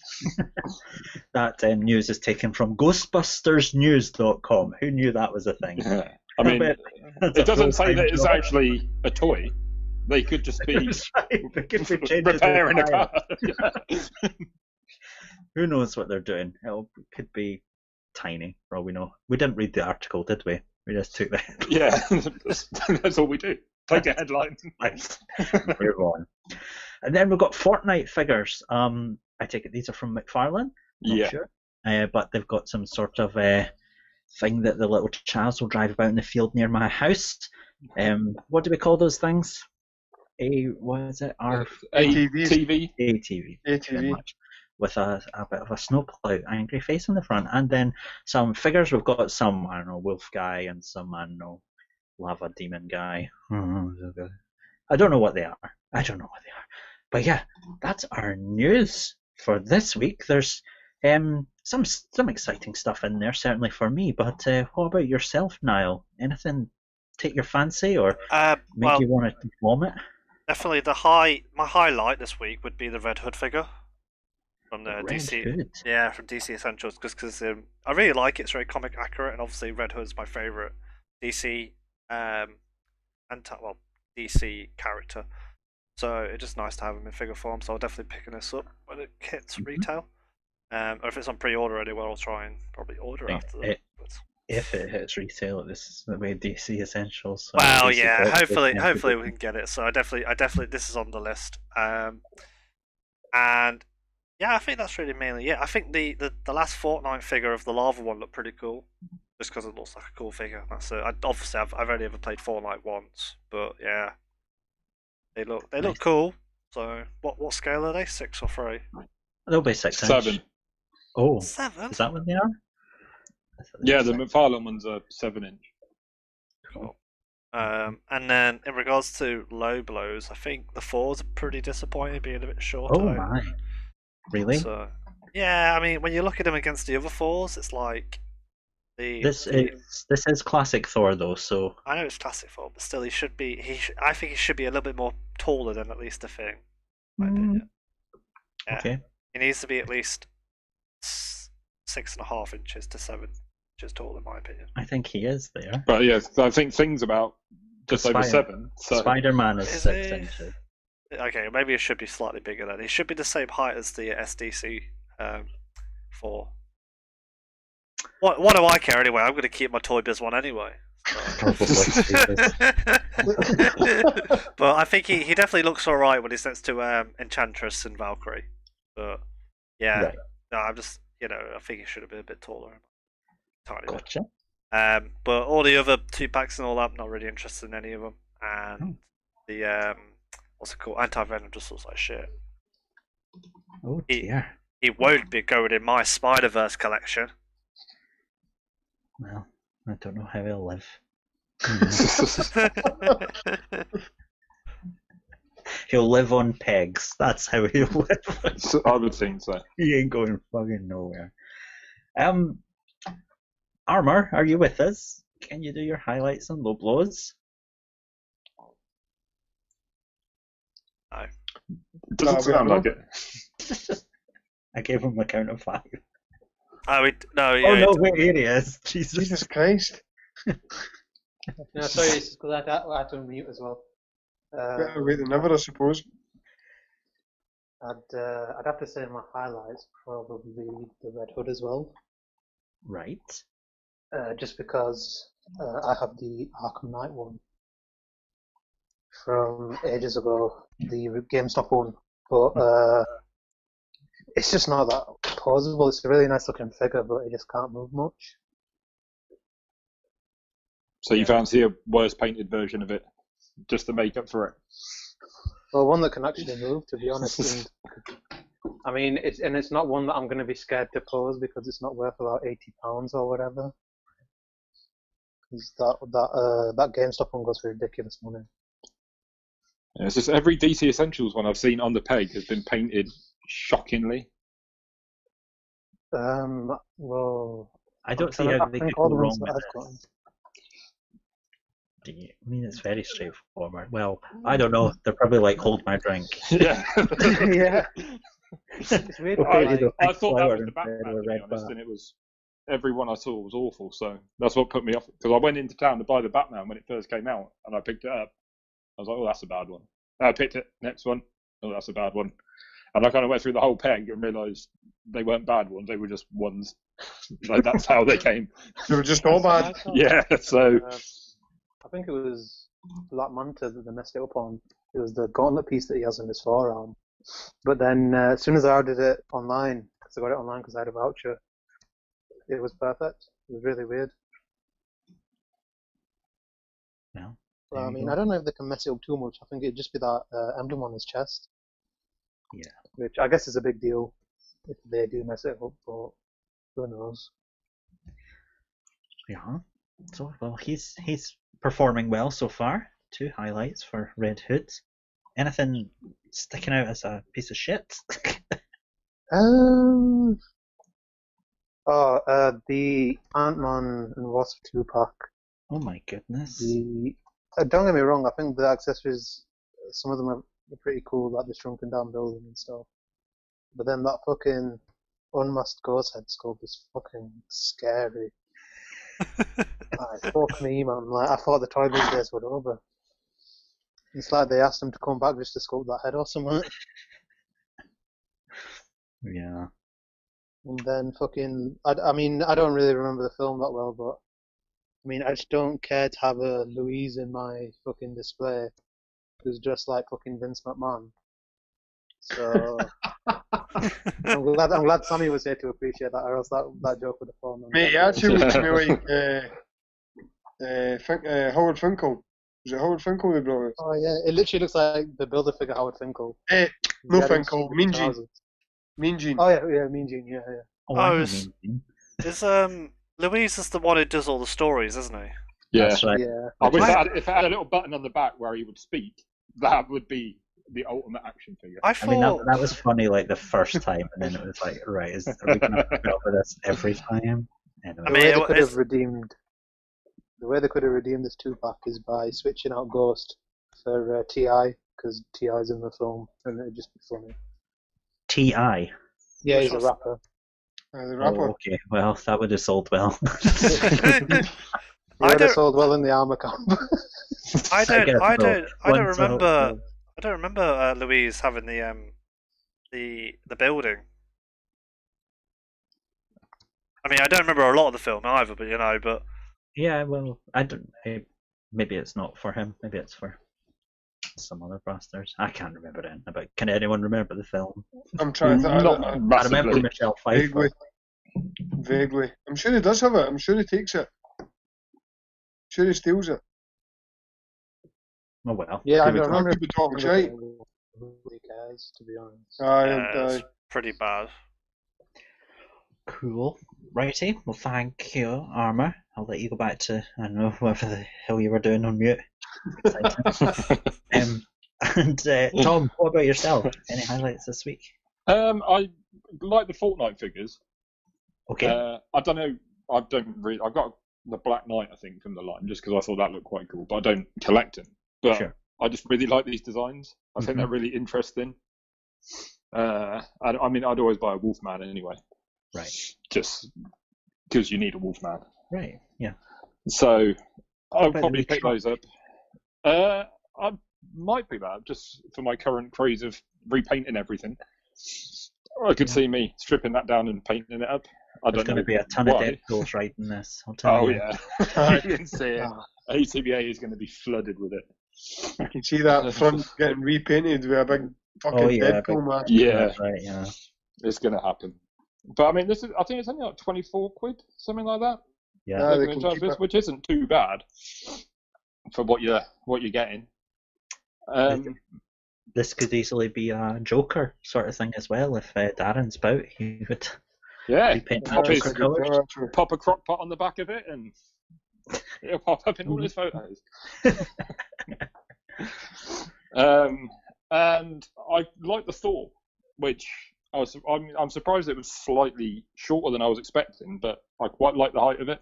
That um, news is taken from Ghostbusters News dot com. Who knew that was a thing? Yeah. I mean, it doesn't say that it's actually a toy. They could just be they could be repairing a car. Who knows what they're doing? It'll, it could be tiny, for all we know. We didn't read the article, did we? We just took the headline. Yeah, that's, that's all we do. Take a headline. Move on. And then we've got Fortnite figures. Um, I take it these are from McFarlane. Not yeah. Sure. Uh, but they've got some sort of uh, thing that the little chavs will drive about in the field near my house. Um, what do we call those things? A what is it? Our A T V. A T V. A T V. With a, a bit of a snowplow, angry face on the front, and then some figures. We've got some, I don't know, wolf guy and some, I don't know, lava demon guy. I don't know what they are. I don't know what they are. But yeah, that's our news for this week. There's um some some exciting stuff in there, certainly for me. But uh, what about yourself, Niall? Anything take your fancy or uh, make well, you want to vomit? Definitely the high. My highlight this week would be the Red Hood figure. From the D C, yeah, from D C Essentials, just because um, I really like it. It's very comic accurate, and obviously Red Hood's my favourite D C um, and well D C character. So it's just nice to have him in figure form. So I'll definitely picking this up when it hits mm-hmm. retail, um, or if it's on pre-order anyway, I'll try and probably order it, after that. It, but... If it hits retail, this is the way D C Essentials. So well, D C yeah, Essentials, hopefully, hopefully we can get it. So I definitely, I definitely, this is on the list, um, and. Yeah, I think that's really mainly yeah. I think the, the, the last Fortnite figure of the Lava one looked pretty cool, just because it looks like a cool figure. That's it. I, obviously, I've, I've only ever played Fortnite once, but yeah, they look they look nice. Cool. So, what what scale are they? Six or three? They'll be six. Seven. Inch. Oh, seven. Is that what they are? Yeah, the McFarlane ones are seven inch. Cool. Um, and then in regards to low blows, I think the fours are pretty disappointing, being a bit short. Oh my. Really? So, yeah, I mean, when you look at him against the other fours, it's like the this the, is this is classic Thor though. So I know it's classic Thor, but still, he should be. He sh I think he should be a little bit more taller than at least the thing. My mm. opinion. Yeah. Okay. He needs to be at least six and a half inches to seven inches tall, in my opinion. I think he is there. But yes, yeah, I think things about just Spider over seven. So. Spider-Man is, is six he? inches. Okay, maybe it should be slightly bigger then. It should be the same height as the S D C um, four. What, what do I care anyway? I'm going to keep my Toy Biz one anyway. So. But I think he, he definitely looks alright when he's next to um, Enchantress and Valkyrie. But yeah, right. no, I'm just, you know, I think he should have been a bit taller. Tiny gotcha. Bit. Um, but all the other two packs and all that, I'm not really interested in any of them. And oh. the. Um, What's it called? Anti-Venom just looks like shit. Oh dear. He, he won't be going in my Spider-Verse collection. Well, I don't know how he'll live. He'll live on pegs. That's how he'll live. I would think so. He ain't going fucking nowhere. Um, Armour, are you with us? Can you do your highlights and low blows? No. It doesn't no, sound like it. I gave him a count of five. Oh, we, no, yeah, oh no, wait, here he is. Jesus, Jesus Christ. No, sorry, it's because I, I had to unmute as well. Uh, Better wait than never, I suppose. I'd, uh, I'd have to say my highlights probably the Red Hood as well. Right. Uh, just because uh, I have the Arkham Knight one. From ages ago, the GameStop one, but uh, it's just not that posable. It's a really nice looking figure, but it just can't move much. So you fancy a worse painted version of it, just to make up for it? Well, one that can actually move, to be honest. And, I mean, it's and it's not one that I'm going to be scared to pose because it's not worth about eighty pounds or whatever. Because that that uh, that GameStop one goes for ridiculous money. Yeah, it's just every D C Essentials one I've seen on the peg has been painted shockingly. Um, well, I don't see how they could go wrong with it. I mean, it's very straightforward. Well, I don't know. They're probably like, hold my drink. Yeah. Yeah. It's weird. I, like, I thought that was the Batman, to be honest, and it was everyone I saw was awful. So that's what put me off. Because I went into town to buy the Batman when it first came out, and I picked it up. I was like, oh, that's a bad one. I picked it. Next one. Oh, that's a bad one. And I kind of went through the whole peg and realised they weren't bad ones. They were just ones. Like, that's how they came. They were just all bad. Yeah, so... Uh, I think it was that Manta that they messed it up on. It was the gauntlet piece that he has on his forearm. But then, uh, as soon as I ordered it online, because I got it online because I had a voucher, it was perfect. It was really weird. No. Well, I mean, go. I don't know if they can mess it up too much. I think it'd just be that uh, emblem on his chest. Yeah. Which I guess is a big deal if they do mess it up, but who knows? Yeah. So, well, he's he's performing well so far. Two highlights for Red Hood. Anything sticking out as a piece of shit? um. Oh, uh, the Ant-Man and Wasp two-pack. Oh my goodness. The, uh, don't get me wrong, I think the accessories, some of them are pretty cool, like the shrunken down building and stuff. But then that fucking unmasked ghost head sculpt is fucking scary. Like, fuck me, man. Like, I thought the toy biz days were over. It's like they asked him to come back just to sculpt that head or something. Yeah. And then fucking... I, I mean, I don't really remember the film that well, but... I mean, I just don't care to have a Louise in my fucking display who's dressed like fucking Vince McMahon. So I'm glad I'm glad Sammy was here to appreciate that, or else that, that joke would have fallen on. Mate, it actually looks to me like uh, uh, Fink, uh, Howard Finkel. Is it Howard Finkel they brought it? Oh yeah, it literally looks like the builder figure Howard Finkel. Eh, no Finkel, Mean Gene. Mean Gene. Oh yeah, yeah, Mean Gene, yeah, yeah. Oh, I know Mean Gene. It's um. Louise is the one who does all the stories, isn't he? Yeah. That's right. Yeah. I wish I, it had, if it had a little button on the back where he would speak, that would be the ultimate action figure. I, I mean, that, that was funny like the first time, and then it was like, right, is, are we going to have to go for this every time? Anyway. I mean, the way it, they could have redeemed the way they could have redeemed this two-pack is by switching out Ghost for uh, T I, because T I's in the film, and it would just be funny. T I? Yeah, Which he's was... a rapper. Uh, the rapper. Oh, okay, well, that would have sold well. It would have sold well in the Armour camp. I don't, I don't, I don't remember. I don't remember uh, Louise having the um, the the building. I mean, I don't remember a lot of the film either, but you know, but yeah, well, I don't. I, maybe it's not for him. Maybe it's for some other bastards. I can't remember anything about. Can anyone remember the film? I'm trying to. I, Not I, I remember Michelle Pfeiffer. Vaguely. Vaguely. I'm sure he does have it. I'm sure he takes it. I'm sure he steals it. Oh well. Yeah, I don't remember the dogs, right? Guys, to be honest. I yeah, it's pretty bad. Cool. Righty. Well, thank you, Armour. I'll let you go back to, I don't know, whatever the hell you were doing on mute. um, and uh, Tom, what about yourself? Any highlights this week? Um, I like the Fortnite figures. Okay. Uh, I don't know. I don't really. I've got the Black Knight, I think, from the line, just because I thought that looked quite cool. But I don't collect them. But sure. I just really like these designs. I think mm-hmm. they're really interesting. Uh, I, I mean, I'd always buy a Wolfman anyway. Right. Just because you need a Wolfman. Right. Yeah. So I'll probably pick those up. Uh, I might be that, just for my current craze of repainting everything. I could yeah. see me stripping that down and painting it up. I There's don't know. There's going to be a ton why. of Deadpools writing this. I'll tell oh, you. yeah. I can see it. A C B A is going to be flooded with it. I can see that front getting repainted with a big fucking oh, yeah, Deadpool mask. Yeah. Right, yeah. It's going to happen. But I mean, this is, I think it's only like twenty-four quid, something like that. Yeah. No, this, which isn't too bad. For what you're what you're getting, um, this could easily be a Joker sort of thing as well. If uh, Darren's about, he would yeah repaint pop, his, pop a crock pot on the back of it, and it'll pop up in all his photos. um, and I like the Thor, which I was I'm I'm surprised it was slightly shorter than I was expecting, but I quite like the height of it.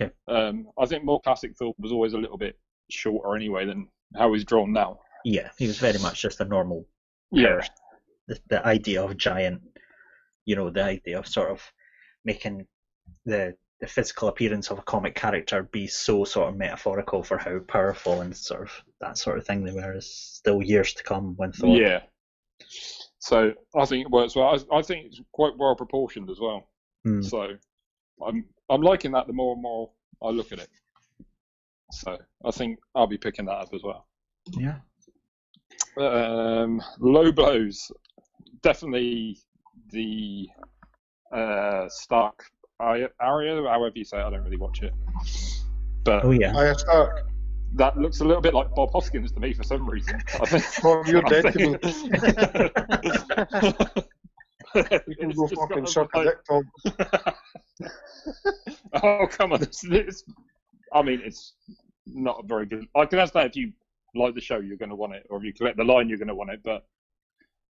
Okay. Um, I think more classic Thor was always a little bit shorter anyway than how he's drawn now. Yeah, he was very much just a normal yeah. The, the idea of giant, you know, the idea of sort of making the the physical appearance of a comic character be so sort of metaphorical for how powerful and sort of that sort of thing they were is still years to come when thought. Yeah. So I think it works well. I, I think it's quite well proportioned as well. Mm. So I'm I'm liking that the more and more I look at it. So I think I'll be picking that up as well. Yeah. Um, low blows. Definitely the uh, Stark Arya, however you say it, I don't really watch it. But oh, yeah. Arya Stark. That looks a little bit like Bob Hoskins to me for some reason. I think, oh, you're dead to me. You can go fucking suck a dick, Tom. Oh, come on. It's, it's, I mean, it's not a very good... I can ask that if you like the show, you're going to want it, or if you collect the line, you're going to want it, but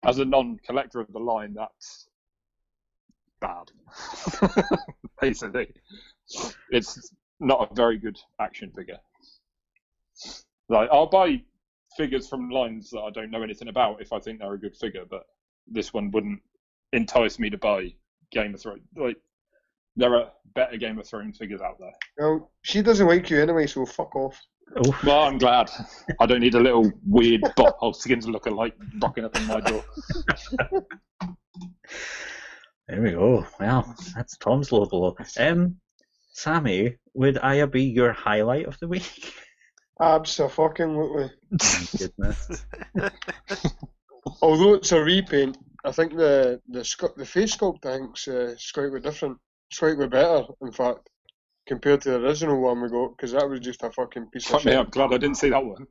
as a non-collector of the line, that's bad. Basically. It's not a very good action figure. Like, I'll buy figures from lines that I don't know anything about if I think they're a good figure, but this one wouldn't entice me to buy Game of Thrones. Like, there are better Game of Thrones figures out there. Well, she doesn't like you anyway, so fuck off. Oh. Well, I'm glad. I don't need a little weird Bob Hoskins lookalike rocking up in my door. There we go. Well, that's Tom's low blow. Um, Sammy, would Aya be your highlight of the week? Abso-fucking-lutely. Goodness. Although it's a repaint, I think the the, scu- the face sculpt I think's uh, slightly different, slightly better, in fact, compared to the original one we got, because that was just a fucking piece Fuck of me, shit. I'm glad I didn't see that one.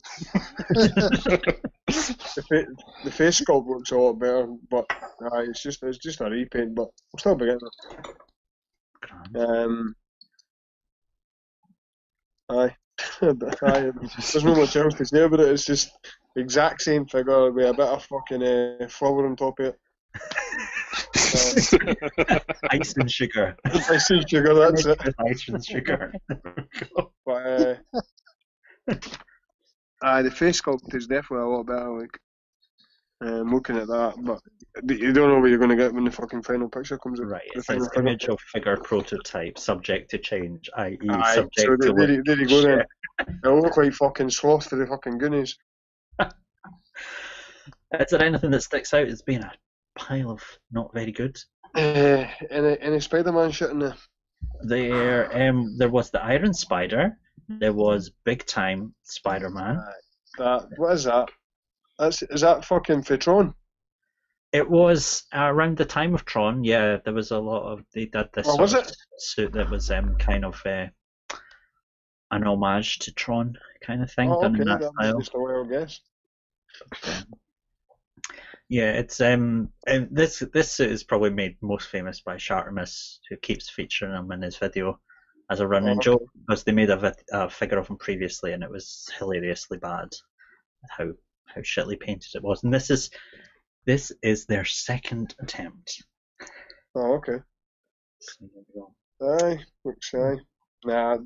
the, fa- the face sculpt looks a lot better, but uh, it's just it's just a repaint, but we'll still be getting it. Um, aye. There's not much else to say about it. It's just the exact same figure with a bit of fucking uh, flour on top of it. Uh, ice and sugar. Ice and sugar, that's it. Ice and sugar. But uh, uh, the face sculpt is definitely a lot better. Like, uh, looking at that, but you don't know what you're going to get when the fucking final picture comes out. Right, it's an image of figure prototype, subject to change, that is, aye, subject so to... There, there, there you go then. It'll look like fucking sloth for the fucking Goonies. Is there anything that sticks out as being a pile of not very good? Uh, any any Spider-Man shit in there? There, um, there was the Iron Spider, there was Big Time Spider-Man. Uh, that, what is that? That's, is that fucking for Tron? It was around the time of Tron, yeah. There was a lot of... They did this oh, sort was of it? suit that was um, kind of uh, an homage to Tron kind of thing. Oh, done okay, in that that's style. Just a wild guess. Okay. Yeah, it's... um this this suit is probably made most famous by Shartimus, who keeps featuring him in his video as a running oh, joke, okay. because they made a, vid- a figure of him previously, and it was hilariously bad how... how shitly painted it was, and this is this is their second attempt. Oh, okay. Aye, looks aye. Nah,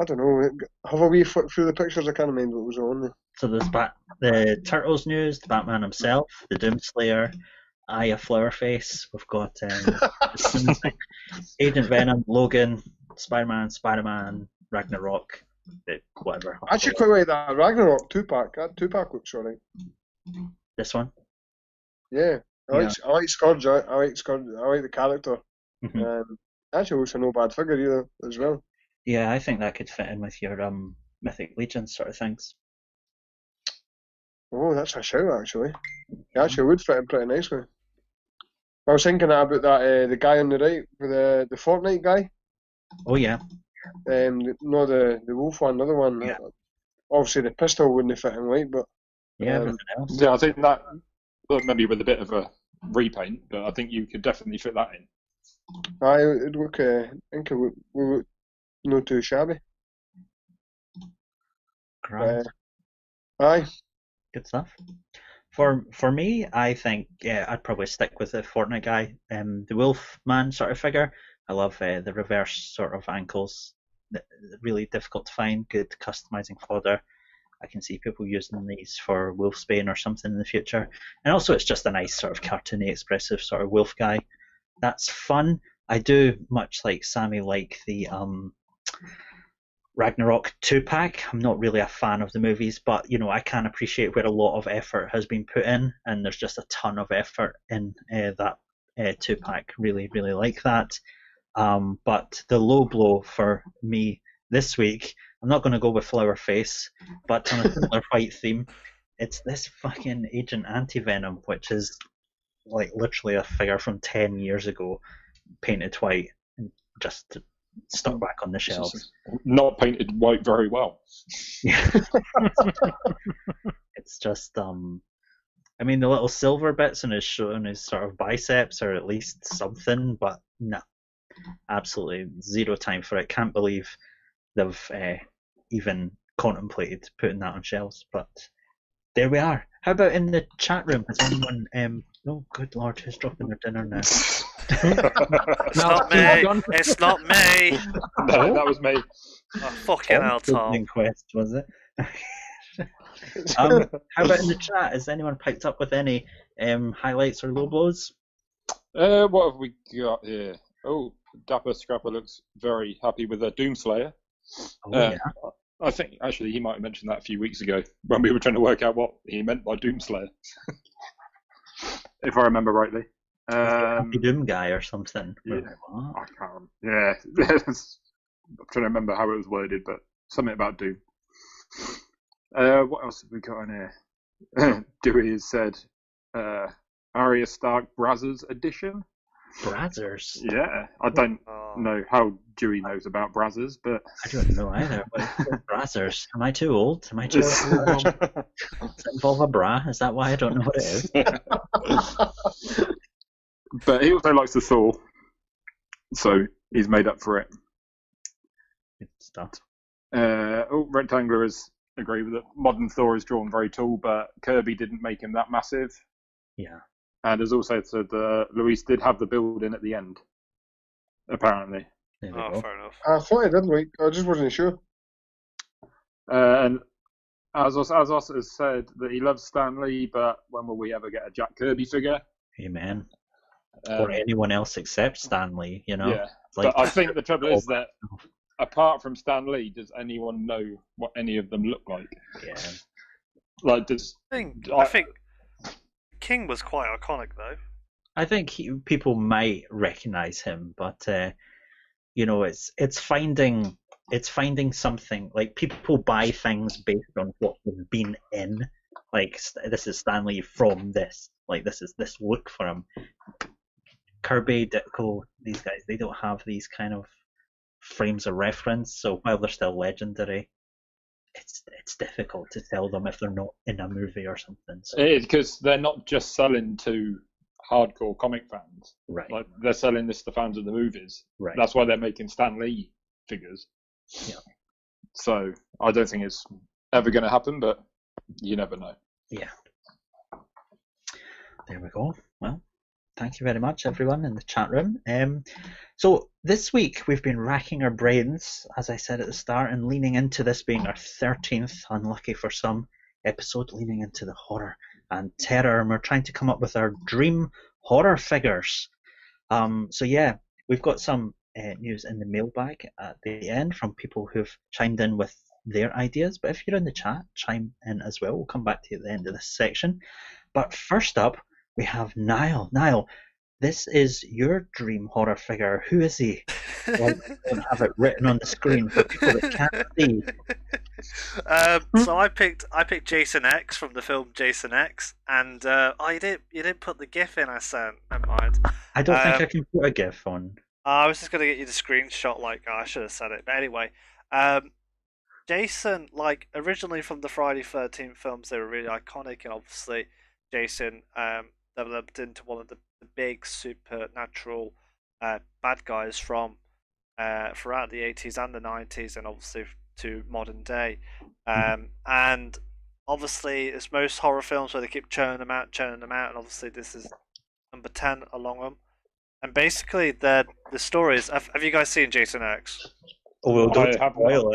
I don't know. Have a wee foot through the pictures. I can't remember what was on there. So there's Bat- the Turtles news, the Batman himself, the Doom Slayer, Aya Flowerface. We've got um, Agent Venom, Logan, Spider-Man, Spider-Man, Ragnarok. Whatever. Actually, quite like that Ragnarok two-pack. That two-pack looks alright. This one? Yeah. I like, yeah. I like Scourge. I, I like Scourge. I like the character. Mm-hmm. Um, actually, also no bad figure either, as well. Yeah, I think that could fit in with your um, Mythic Legions sort of things. Oh, that's a shout, actually. It actually would fit in pretty nicely. I was thinking about that, uh, the guy on the right, with the, the Fortnite guy. Oh, yeah. Um, no, the the wolf one, another one. Yeah. Obviously, the pistol wouldn't fit in right, but yeah, um, everything else. Yeah, I think that well, maybe with a bit of a repaint, but I think you could definitely fit that in. I it'd look, uh, I think it would, would look not too shabby. Right. Uh, aye. Good stuff. For for me, I think yeah, I'd probably stick with the Fortnite guy, um, the wolf man sort of figure. I love uh, the reverse sort of ankles. Really difficult to find. Good customizing fodder. I can see people using these for Wolfsbane or something in the future. And also, it's just a nice sort of cartoony, expressive sort of wolf guy. That's fun. I do, much like Sammy, like the um, Ragnarok two-pack. I'm not really a fan of the movies, but, you know, I can appreciate where a lot of effort has been put in, and there's just a ton of effort in uh, that uh, two-pack. Really, really like that. Um, but the low blow for me this week, I'm not going to go with Flower Face, but on a similar white theme, it's this fucking Agent Anti-Venom, which is like literally a figure from ten years ago, painted white and just stuck back on the shelves. Not painted white very well. Yeah. It's just, um, I mean, the little silver bits on his, on his sort of biceps, or at least something, but no, absolutely zero time for it. Can't believe they've uh, even contemplated putting that on shelves, but there we are. How about in the chat room? Has anyone? Um, oh, good lord, who's dropping their dinner now? It's not me. It's not me. No, that was me. Oh, fucking hell, Tom. Quest, was it? um, how about in the chat? Has anyone piped up with any um, highlights or low blows? Uh, what have we got here? Oh, Dapper Scrapper looks very happy with their Doom Slayer. Oh, uh, yeah. I think, actually, he might have mentioned that a few weeks ago when we were trying to work out what he meant by Doom Slayer, if I remember rightly. Um, Doom guy or something. Yeah, like, I can't remember. Yeah, I'm trying to remember how it was worded, but something about Doom. Uh, what else have we got on here? Dewey has said uh, Arya Stark Brazzers edition. Brazzers? Yeah, I don't oh. know how Dewey knows about Brazzers, but... I don't know either, but Brazzers. Am I too old? Am I too old? Does it involve a bra? Is that why I don't know what it is? But he also likes the Thor, so he's made up for it. Good stuff. Uh, oh, Rectangler has agreed with it. Modern Thor is drawn very tall, but Kirby didn't make him that massive. Yeah. And as also said, uh, Luis did have the build in at the end, apparently. Oh, fair enough. I thought I did, wait. I just wasn't sure. Uh, and Azos, Azos has said that he loves Stan Lee, but when will we ever get a Jack Kirby figure? Hey, man. Um, or anyone else except Stan Lee, you know? Yeah. Like, but I think the trouble is that, apart from Stan Lee, does anyone know what any of them look like? Yeah. Like, does... I think... I, I think... King was quite iconic, though. I think he, people might recognise him, but uh, you know, it's it's finding it's finding something. Like, people buy things based on what they've been in. Like, this is Stan Lee from this. Like, this is this look for him. Kirby, Ditko, these guys, they don't have these kind of frames of reference. So while they're still legendary, It's it's difficult to tell them if they're not in a movie or something. So. It is, because they're not just selling to hardcore comic fans. Right. Like, they're selling this to fans of the movies. Right. That's why they're making Stan Lee figures. Yeah. So I don't think it's ever going to happen, but you never know. Yeah. There we go. Well, thank you very much, everyone in the chat room. Um, so this week we've been racking our brains, as I said at the start, and leaning into this being our thirteenth, unlucky for some, episode, leaning into the horror and terror, and we're trying to come up with our dream horror figures. Um, so yeah, we've got some uh, news in the mailbag at the end from people who've chimed in with their ideas, but if you're in the chat, chime in as well. We'll come back to you at the end of this section. But first up, we have Niall. Niall, this is your dream horror figure. Who is he? Well, I don't have it written on the screen for people that can't see. Um, so I picked I picked Jason X from the film Jason X, and uh, oh, you didn't you didn't put the GIF in I sent. Never mind. I don't um, think I can put a GIF on. I was just gonna get you the screenshot. Like, oh, I should have said it, but anyway. Um, Jason, like, originally from the Friday thirteenth films, they were really iconic, and obviously Jason um. developed into one of the, the big supernatural uh, bad guys from uh, throughout the eighties and the nineties, and obviously to modern day. Um, and obviously, it's most horror films where they keep churning them out, churning them out, and obviously this is number ten along them. And basically, the the story is... Have, have you guys seen Jason X? Oh, well, don't spoil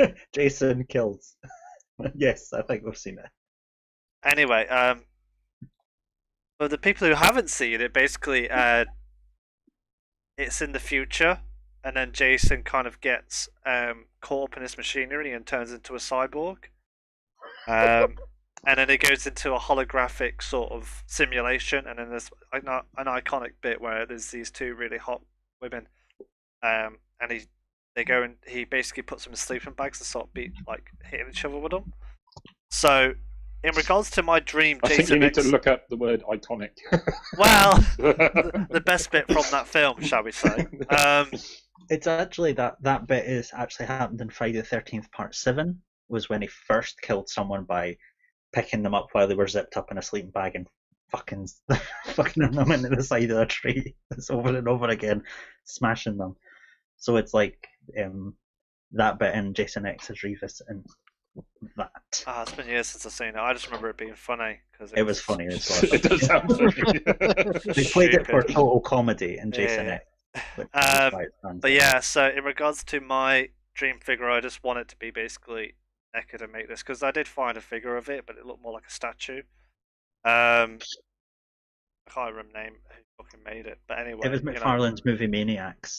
it. Jason kills. Yes, I think we've seen it. Anyway, um, Well, the people who haven't seen it, basically, uh, it's in the future, and then Jason kind of gets um, caught up in his machinery and turns into a cyborg. Um, and then it goes into a holographic sort of simulation, and then there's an, an iconic bit where there's these two really hot women, um, and he they go and he basically puts them in sleeping bags and sort of beat like hitting each other with them. So, in regards to my dream, I Jason think you need X, to look up the word iconic. Well, the, the best bit from that film, shall we say? Um, it's actually that that bit is actually happened in Friday the Thirteenth Part Seven. Was when he first killed someone by picking them up while they were zipped up in a sleeping bag and fucking fucking them into the side of a tree. It's over and over again, smashing them. So it's like um, that bit in Jason X's Revis and that. Ah, oh, it's been years since I've seen it. I just remember it being funny because it, it was, was funny. As well. It does sound funny. They played it for total comedy in Jason yeah. X. Um, but yeah, so in regards to my dream figure, I just want it to be basically NECA to make this, because I did find a figure of it, but it looked more like a statue. Um, I can't remember the name who fucking made it, but anyway, it was McFarlane's you know, movie Maniacs.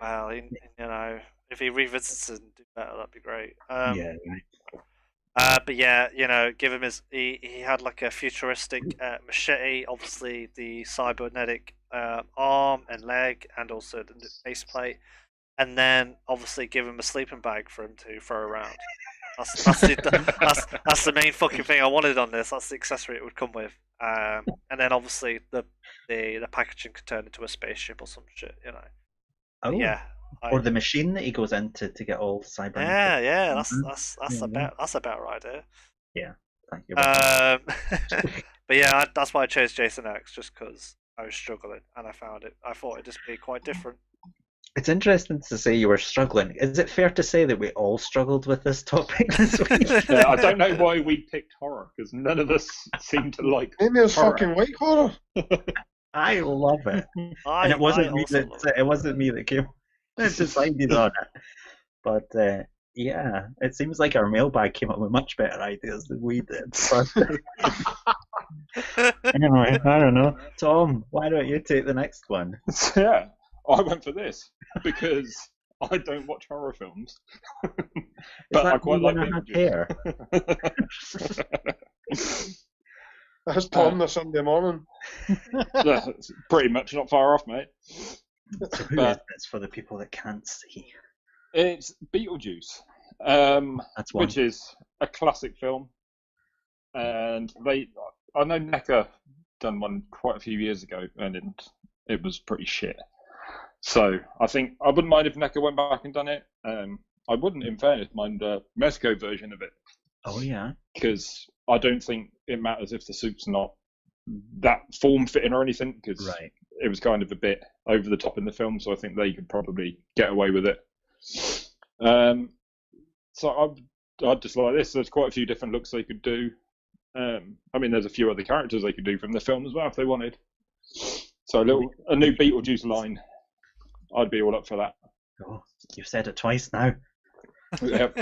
Well, he, you know, if he revisits it and do better, that'd be great. Um, yeah. Uh, but yeah, you know, give him his. He he had like a futuristic uh, machete, obviously the cybernetic uh, arm and leg, and also the face plate. And then, obviously, give him a sleeping bag for him to throw around. That's that's the, that's, that's the main fucking thing I wanted on this. That's the accessory it would come with. Um, and then, obviously, the, the the packaging could turn into a spaceship or some shit, you know. Oh. Yeah. I, or the machine that he goes into to get all cyber. Yeah, yeah. That's that's that's yeah, about that's about right there. Yeah. Thank you. Um, but yeah, I, that's why I chose Jason X, just because I was struggling and I found it. I thought it'd just be quite different. It's interesting to say you were struggling. Is it fair to say that we all struggled with this topic this week? Yeah, I don't know why we picked horror, because none of us seem to like it. Maybe it was horror. Fucking white horror. I love it. I, and it wasn't, me that, it. it wasn't me that came decided on it. But uh, yeah, it seems like our mailbag came up with much better ideas than we did. Anyway, I don't know. Tom, why don't you take the next one? Yeah. I went for this because I don't watch horror films, but I quite like it. That's Tom this Sunday morning. That's pretty much not far off, mate. So who is this for the people that can't see? It's Beetlejuice, um, That's one. which is a classic film, and they I know NECA done one quite a few years ago, and it, it was pretty shit. So I think I wouldn't mind if NECA went back and done it. Um, I wouldn't, in fairness, mind the Mezco version of it. Oh yeah. Because I don't think it matters if the suit's not that form fitting or anything, because right. it was kind of a bit over the top in the film. So I think they could probably get away with it. Um, so I I just like this. There's quite a few different looks they could do. Um, I mean, there's a few other characters they could do from the film as well if they wanted. So a little a new Beetlejuice line. I'd be all up for that. Oh, you've said it twice now. Yep.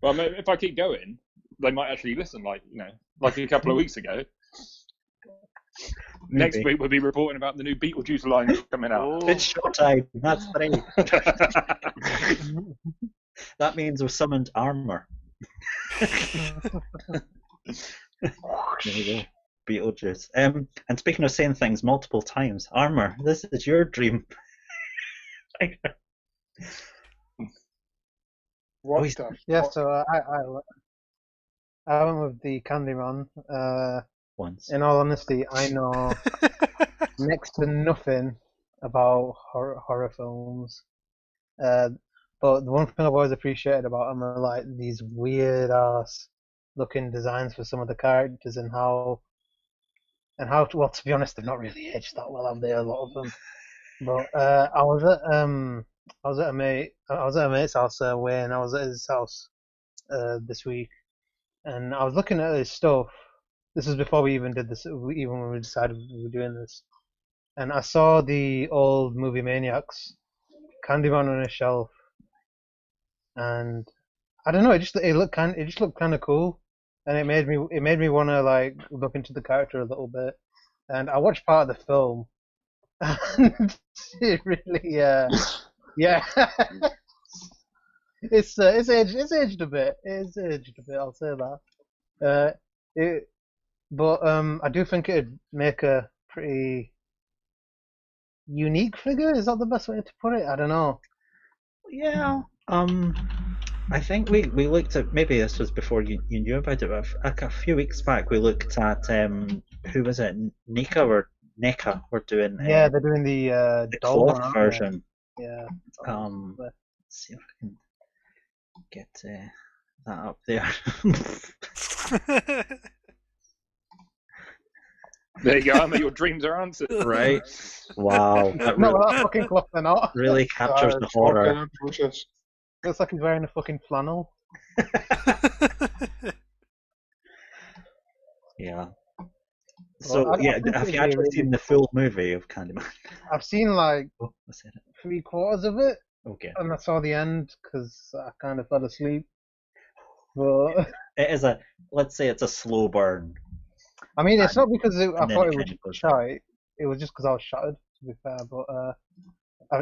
Well, if I keep going, they might actually listen. Like you know, like a couple of weeks ago. Maybe. Next week we'll be reporting about the new Beetlejuice line coming out. It's short time. That's three. That means we've summoned Armour. There you go. Beetlejuice. Um, and speaking of saying things multiple times, Armour, this is your dream. What oh, the yeah, fuck? so I, I, I went with the Candyman. Uh, Once. In all honesty, I know next to nothing about horror, horror films. Uh, but the one thing I've always appreciated about them are like these weird ass looking designs for some of the characters and how. And how, to, well, to be honest, they've not really aged that well, have they? A lot of them. But uh, I was at um, I was at a mate, I was at a mate's house uh, away, and I was at his house uh, this week, and I was looking at his stuff. This was before we even did this, even when we decided we were doing this. And I saw the old movie Maniacs, Candyman on a shelf, and I don't know, it just it looked kind, it just looked kind of cool. and it made me it made me want to like look into the character a little bit. And I watched part of the film, and it really, uh, yeah, it's uh, it's aged it's aged a bit. It's aged a bit. I'll say that. Uh, it, but um, I do think it'd make a pretty unique figure. Is that the best way to put it? I don't know. Yeah. Um. I think we, we looked at, maybe this was before you, you knew about it, but like a few weeks back we looked at, um, who was it, NECA or NECA were doing... Um, yeah, they're doing the, uh, the cloth version. It? Yeah. Um, let's see if I can get uh, that up there. There you go, Emma, your dreams are answered. Right. Wow. That no, really, that fucking cloth they're not. Really captures uh, the horror. Looks like he's wearing a fucking flannel. Yeah. So, well, I, yeah, I have you actually really seen the full movie of Candyman? I've seen like oh, three quarters of it. Okay. And I saw the end because I kind of fell asleep. But it, it is a, let's say it's a slow burn. I mean, it's and, not because it, I thought it, it was shy. It was just because I was shattered, to be fair. But uh, I,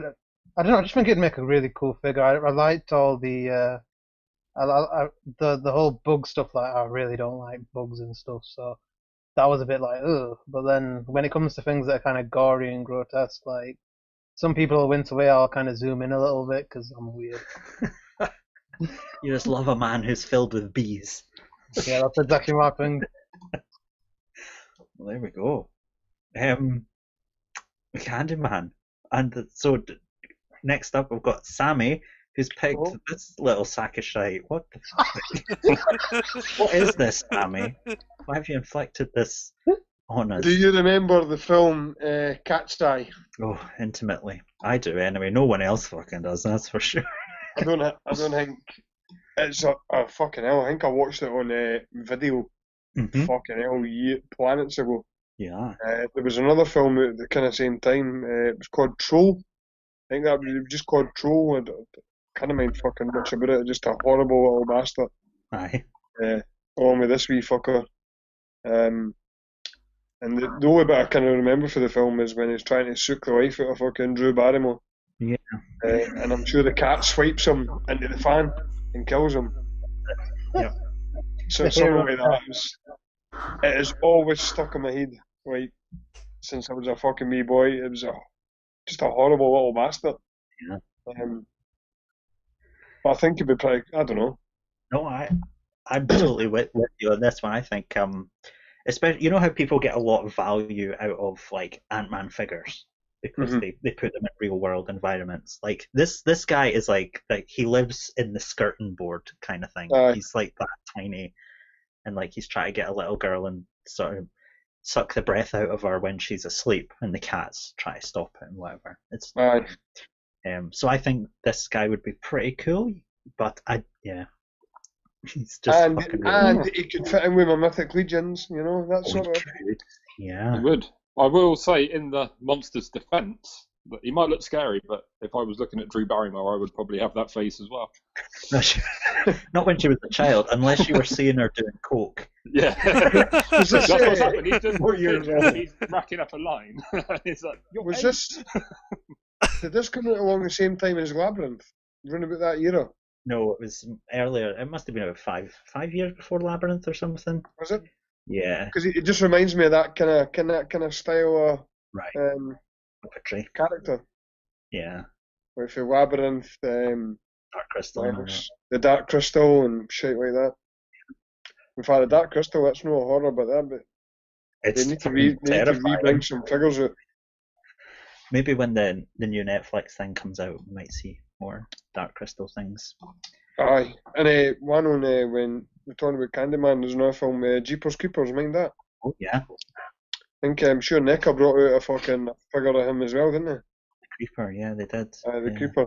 I don't know. I just think it'd make a really cool figure. I, I liked all the, uh, I, I, the the whole bug stuff. Like I really don't like bugs and stuff, so that was a bit like ugh. But then when it comes to things that are kind of gory and grotesque, like some people wince away. I'll kind of zoom in a little bit because I'm weird. You just love a man who's filled with bees. Yeah, that's exactly my thing. Well, there we go. Um, Candyman, and so. Next up, we've got Sammy, who's picked oh. this little sack of shite. What the fuck? What is this, Sammy? Why have you inflicted this on us? Do you remember the film uh, Cat's Eye? Oh, intimately. I do, anyway. No one else fucking does, that's for sure. I don't I don't think... It's a, a fucking hell. I think I watched it on uh, video mm-hmm. fucking hell, year, planets ago. Yeah. Uh, there was another film at the kind of same time. Uh, it was called Troll. I think that was just called Troll, and I can't mind fucking much about it, just a horrible little bastard. Aye. Uh, along with this wee fucker. Um, and the, the only bit I kind of remember for the film is when he's trying to soak the life out of fucking Drew Barrymore. Yeah. Uh, and I'm sure the cat swipes him into the fan and kills him. Yeah. So something like that is, it is always stuck in my head, like, since I was a fucking wee boy. It was a Just a horrible little bastard. Yeah. Um, but I think it'd be pretty. I don't know. No, I, I'm totally with, with you on this one. I think, um, especially, you know how people get a lot of value out of like Ant-Man figures because mm-hmm. they, they put them in real world environments. Like this this guy is like like he lives in the skirting board kind of thing. Uh, he's like that tiny, and like he's trying to get a little girl and sort of suck the breath out of her when she's asleep, and the cats try to stop it and whatever. It's right. Um. So I think this guy would be pretty cool, but I yeah. He's just and fucking and weird. He could fit in with my Mythic Legions, you know that oh, sort of. Could. Yeah. He would. I will say in the monster's defence, but he might look scary. But if I was looking at Drew Barrymore, I would probably have that face as well. No, she, not when she was a child, unless you were seeing her doing coke. Yeah, that's what's happened. He's just racking, he's racking up a line. It's like, was eight? This? Did this come out along the same time as Labyrinth? Around about that era? No, it was earlier. It must have been about five, five years before Labyrinth or something. Was it? Yeah. Because it just reminds me of that kind of, kind of, kind of style. Of, right. Um, Poetry. Character. Yeah. With the Labyrinth, um, Dark Crystal, yeah, the Dark Crystal, and shit like that. In fact, the Dark Crystal, that's no horror, but that, but it's they need to, re- need to re-bring some figures out. Maybe when the the new Netflix thing comes out, we might see more Dark Crystal things. Aye, and uh, one on uh, when we're talking about Candyman, there's another film, uh, Jeepers Creepers, mind that? Oh yeah. I think I'm sure NECA brought out a fucking figure of him as well, didn't they? The Creeper, yeah, they did. Uh, the yeah. Creeper.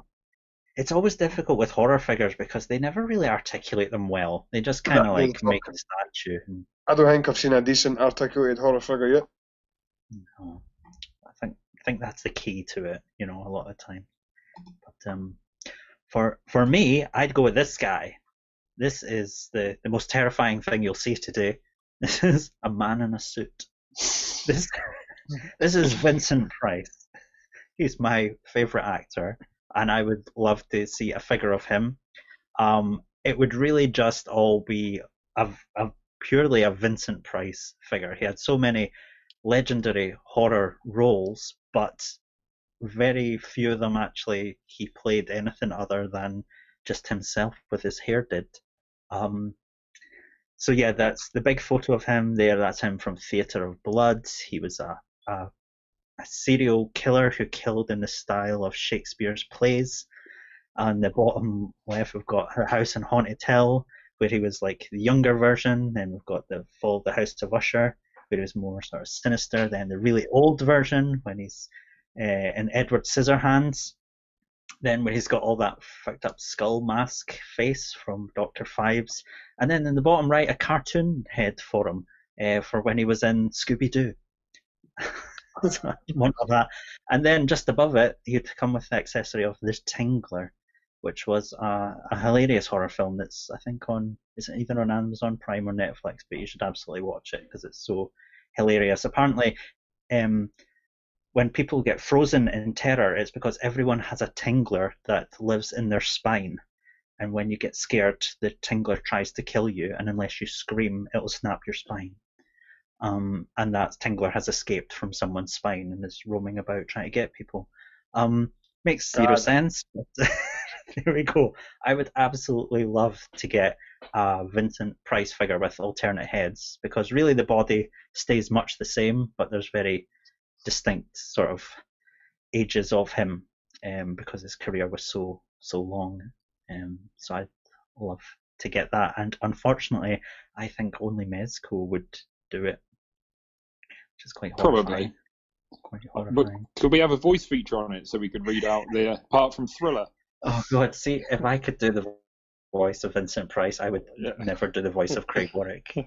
It's always difficult with horror figures because they never really articulate them well. They just kind of like make a statue. And... I don't think I've seen a decent articulated horror figure yet. No, I think I think that's the key to it. You know, a lot of the time. But um, for for me, I'd go with this guy. this is the, the most terrifying thing you'll see today. This is a man in a suit. This this is Vincent Price. He's my favourite actor, and I would love to see a figure of him. Um, it would really just all be a, a purely a Vincent Price figure. He had so many legendary horror roles, but very few of them actually he played anything other than just himself with his hair did. Um, so yeah, that's the big photo of him there. That's him from Theatre of Blood. He was a, a a serial killer who killed in the style of Shakespeare's plays. On the bottom left, we've got Her House in Haunted Hill, where he was like the younger version. Then we've got the Fall of the House of Usher, where he was more sort of sinister. Then the really old version when he's uh, in Edward Scissorhands. Then where he's got all that fucked up skull mask face from Doctor Fives. And then in the bottom right, a cartoon head for him uh, for when he was in Scooby-Doo. So one of that. And then just above it, he'd come with the accessory of The Tingler, which was a, a hilarious horror film that's, I think, on, is it either on Amazon Prime or Netflix, but you should absolutely watch it because it's so hilarious. Apparently, um, when people get frozen in terror, it's because everyone has a tingler that lives in their spine. And when you get scared, the tingler tries to kill you, and unless you scream, it'll snap your spine. Um, and that tingler has escaped from someone's spine and is roaming about trying to get people. Um, makes zero God. sense. But there we go. I would absolutely love to get a Vincent Price figure with alternate heads, because really the body stays much the same, but there's very distinct sort of ages of him, um, because his career was so so long. Um, so I'd love to get that, and unfortunately, I think only Mezco would do it, which is quite horrifying. Probably. Quite horrifying. But could we have a voice feature on it so we could read out the apart from Thriller? Oh God! See, if I could do the voice of Vincent Price, I would yeah. never do the voice of Craig Warwick. I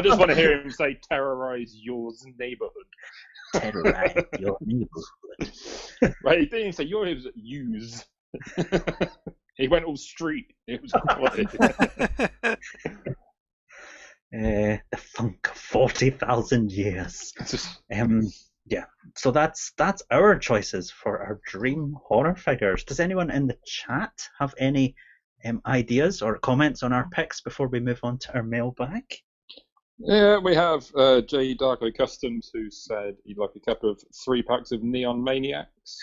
just want to hear him say, "Terrorize your neighborhood." Terrorize your neighborhood. Right? He didn't say your neighborhood. Use. He went all street. It was quite. uh, the funk of forty thousand years. Um. Yeah, so that's that's our choices for our dream horror figures. Does anyone in the chat have any um, ideas or comments on our picks before we move on to our mailbag? Yeah, we have uh, J. Darko Customs, who said he'd like a couple of three packs of Neon Maniacs.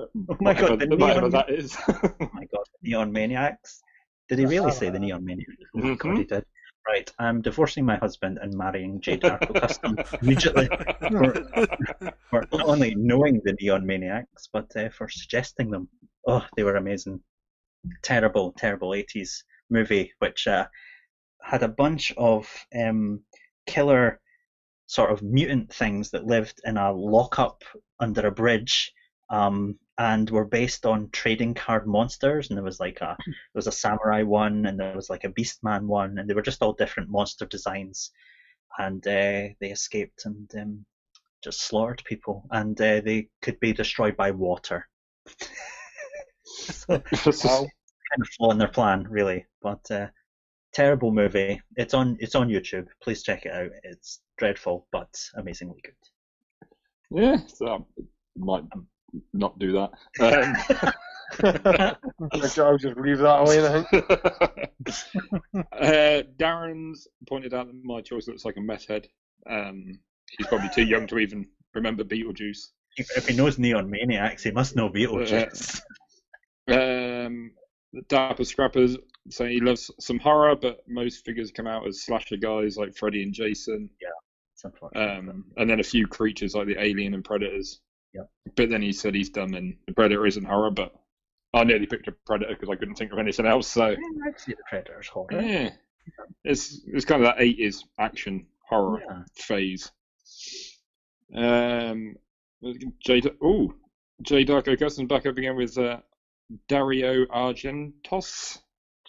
Oh my God, the neon... that is. Oh my God, the Neon Maniacs. Did he really say the Neon Maniacs? Oh my mm-hmm. God, he did. Right, I'm divorcing my husband and marrying J. Darko Custom immediately for, for not only knowing the Neon Maniacs, but uh, for suggesting them. Oh, they were amazing. Terrible, terrible eighties movie, which uh, had a bunch of um, killer sort of mutant things that lived in a lockup under a bridge, um, and were based on trading card monsters, and there was like a there was a samurai one, and there was like a Beastman one, and they were just all different monster designs, and uh, they escaped and um, just slaughtered people, and uh, they could be destroyed by water. So, just... well, kind of flawing their plan, really, but uh, terrible movie. It's on it's on YouTube. Please check it out. It's dreadful, but amazingly good. Yeah, so might. Not do that. Um, I'll just leave that away. uh, Darren's pointed out that my choice looks like a meth head. Um, he's probably too young to even remember Beetlejuice. If, if he knows Neon Maniacs, he must know Beetlejuice. Uh, um, the Dapper Scrappers say he loves some horror, but most figures come out as slasher guys like Freddy and Jason. Yeah. Um, and then a few creatures like the Alien and Predators. Yep. But then he said he's done, and the Predator isn't horror, but I nearly picked a Predator because I couldn't think of anything else. So yeah, I'd see the Predator's horror. Yeah, it's it's kind of that eighties action horror yeah. phase. Um, J. Oh, J. Darko Customs back up again with uh, Dario Argentos.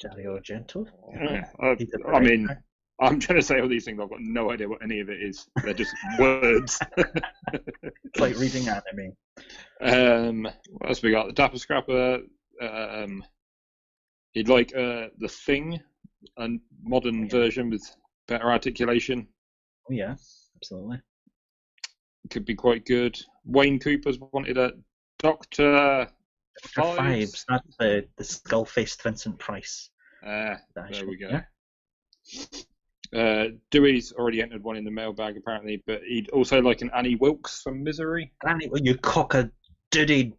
Dario Argento. Yeah, I, I mean, I'm trying to say all these things. I've got no idea what any of it is. They're just words. It's like reading anime. Um, what else we got? The Dapper Scrapper um, He'd like uh, the Thing, a modern oh, yeah. version with better articulation. Oh yeah, absolutely. Could be quite good. Wayne Cooper's wanted a Doctor Fives. Fives. That's the, the skull-faced Vincent Price. Ah, there should, we go. Yeah. Uh, Dewey's already entered one in the mailbag apparently, but he'd also like an Annie Wilkes from Misery. Annie, well, you cock-a-doodie.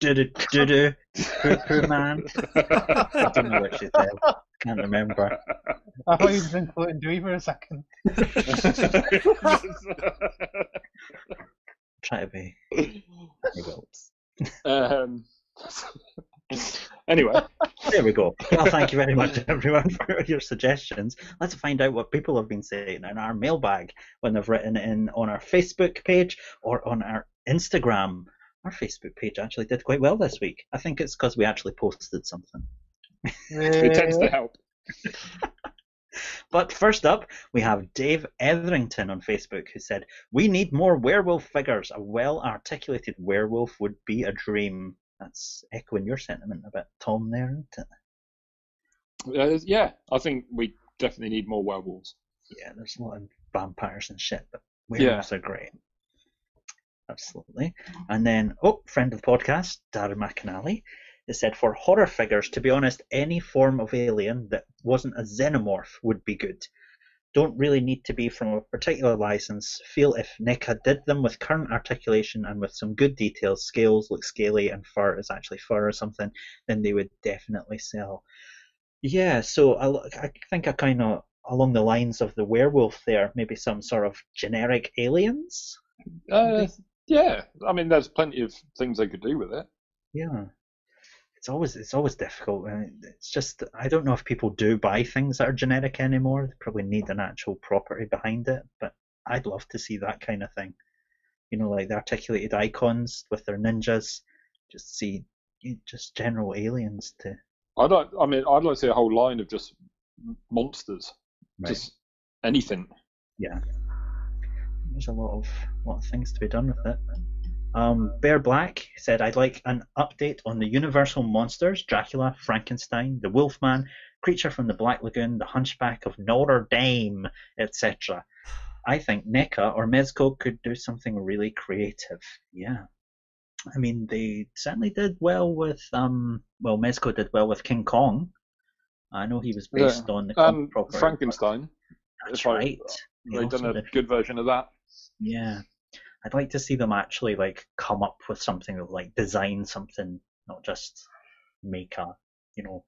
Doo-doo, doo-doo, poo-poo man. I don't know what she's doing. I can't remember. I thought you was including Dewey for a second. Try to be. Um, anyway. There we go. Well, thank you very much, everyone, for your suggestions. Let's find out what people have been saying in our mailbag when they've written in on our Facebook page or on our Instagram. Our Facebook page actually did quite well this week. I think it's because we actually posted something. It tends to help. But first up, we have Dave Etherington on Facebook who said, "We need more werewolf figures. A well-articulated werewolf would be a dream." That's echoing your sentiment about Tom there, isn't it? Uh, yeah, I think we definitely need more werewolves. Yeah, there's a lot of vampires and shit, but werewolves yeah. are great. Absolutely. And then, oh, friend of the podcast, Darren McAnally, it said, "For horror figures, to be honest, any form of alien that wasn't a xenomorph would be good. Don't really need to be from a particular license. Feel if NECA did them with current articulation and with some good details, scales look scaly and fur is actually fur or something, then they would definitely sell." Yeah, so I, I think I kind of, along the lines of the werewolf there, maybe some sort of generic aliens? Uh, Yeah, I mean, there's plenty of things they could do with it. Yeah, it's always it's always difficult. It's just I don't know if people do buy things that are generic anymore. They probably need an actual property behind it. But I'd love to see that kind of thing. You know, like the articulated icons with their ninjas. Just see, just general aliens to. I don't. I mean, I'd like to see a whole line of just monsters, right. Just anything. Yeah. There's a lot of lot of things to be done with it. Um, Bear Black said, "I'd like an update on the Universal monsters: Dracula, Frankenstein, the Wolfman, Creature from the Black Lagoon, the Hunchback of Notre Dame, et cetera. I think NECA or Mezco could do something really creative." Yeah, I mean they certainly did well with um. Well, Mezco did well with King Kong. I know he was based yeah. on the um, property. Frankenstein. That's right. They've awesome done a did. good version of that. Yeah, I'd like to see them actually like come up with something, like design something, not just make a, you know,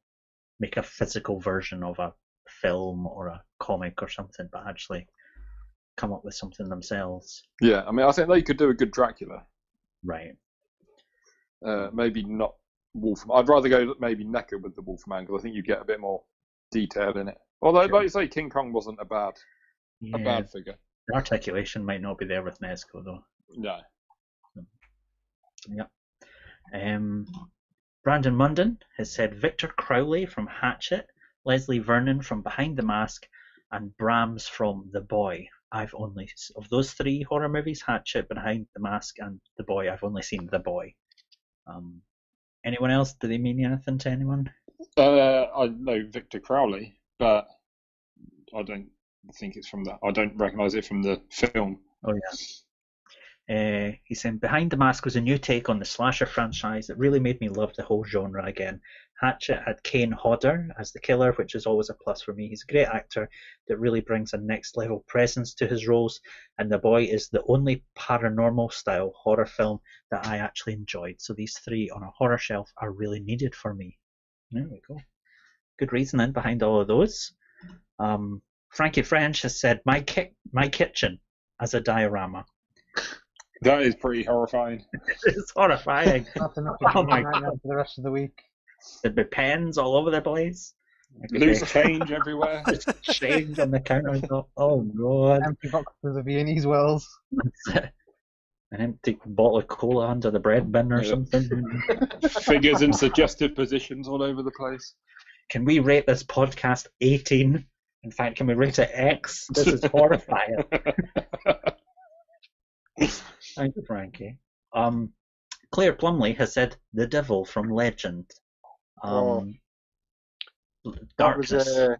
make a physical version of a film or a comic or something, but actually come up with something themselves. Yeah, I mean, I think they could do a good Dracula. Right. Uh, maybe not Wolfman. I'd rather go maybe NECA with the Wolfman because I think you get a bit more detail in it. Although, sure. like you say, King Kong wasn't a bad, yeah. a bad figure. The articulation might not be there with Mezco, though. No. So, yep. Um, Brandon Munden has said Victor Crowley from Hatchet, Leslie Vernon from Behind the Mask, and Brahms from The Boy. I've only of those three horror movies: Hatchet, Behind the Mask, and The Boy. I've only seen The Boy. Um, anyone else? Do they mean anything to anyone? Uh, I know Victor Crowley, but I don't. I think it's from the. I don't recognise it from the film. Oh yeah. Uh, he's saying Behind the Mask was a new take on the slasher franchise that really made me love the whole genre again. Hatchet had Kane Hodder as the killer, which is always a plus for me. He's a great actor that really brings a next level presence to his roles, and The Boy is the only paranormal style horror film that I actually enjoyed. So these three on a horror shelf are really needed for me. There we go. Good reasoning behind all of those. Um. Frankie French has said, my, ki my kitchen as a diorama. That is pretty horrifying. It's horrifying. Oh my God. For the rest of the week. There'd be pens all over the place. Loose change everywhere. Change on the countertop. Oh, God. Empty boxes of Viennese wells. An empty bottle of cola under the bread bin or yeah. something. Figures in suggestive positions all over the place. Can we rate this podcast eighteen? In fact, can we rate it X? This is horrifying. Thank you, Frankie. Um, Claire Plumley has said the devil from Legend. Um, oh. Darkness. That was, uh,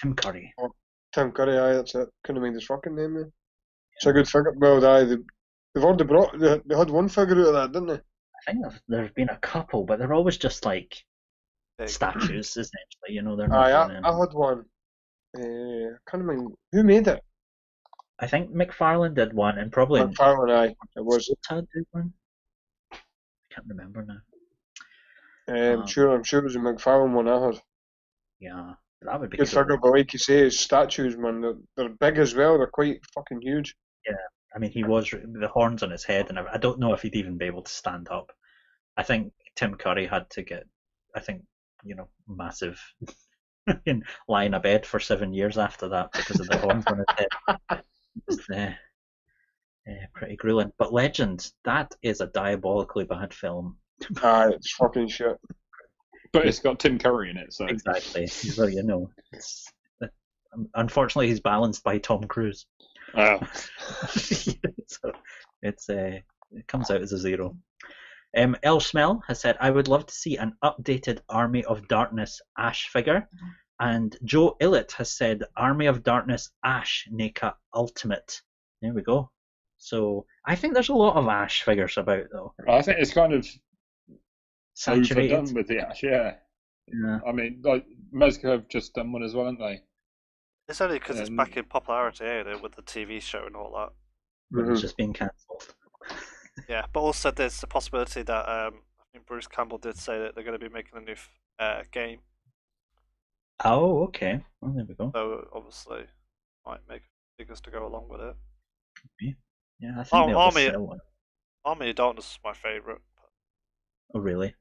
Tim Curry. Oh, Tim Curry, aye, that's it. Couldn't mind his fucking name, man. It's a good figure. Well, aye, they, they've already brought... They, they had one figure out of that, didn't they? I think there's been a couple, but they're always just, like, Big. statues, essentially, you know? They're not aye, I, I had one. Uh, I can't remember. Who made it? I think McFarlane did one, and probably... McFarlane, aye. It was. Did one? I can't remember now. Um, I'm sure, I'm sure it was a McFarlane one I had. Yeah, that would be good. Good figure, but like you say, statues, man, they're, they're big as well. They're quite fucking huge. Yeah, I mean, he was the horns on his head, and I don't know if he'd even be able to stand up. I think Tim Curry had to get, I think, you know, massive, and lie in a bed for seven years after that because of the horns on his head. It was, uh, uh, pretty grueling. But Legend, that is a diabolically bad film. Ah, it's fucking shit. But it's got Tim Curry in it, so exactly. So you know, it's, unfortunately, he's balanced by Tom Cruise. Oh. So it's uh, it comes out as a zero. Um, El Smell has said, "I would love to see an updated Army of Darkness Ash figure," and Joe Illett has said, "Army of Darkness Ash NECA Ultimate." There we go. So I think there's a lot of Ash figures about though. I think it's kind of saturated. Overdone with the Ash, yeah. yeah. I mean, like Mezco have just done one as well, haven't they? It's only because um, it's back in popularity, ain't it, with the T V show and all that. Mm-hmm. It's just been cancelled. Yeah, but also there's the possibility that um, I think Bruce Campbell did say that they're going to be making a new uh, game. Oh, okay. Well, there we go. So obviously, might make figures to go along with it. Could be. Yeah, I think oh, Army, one. Army of Darkness is my favourite. Oh really?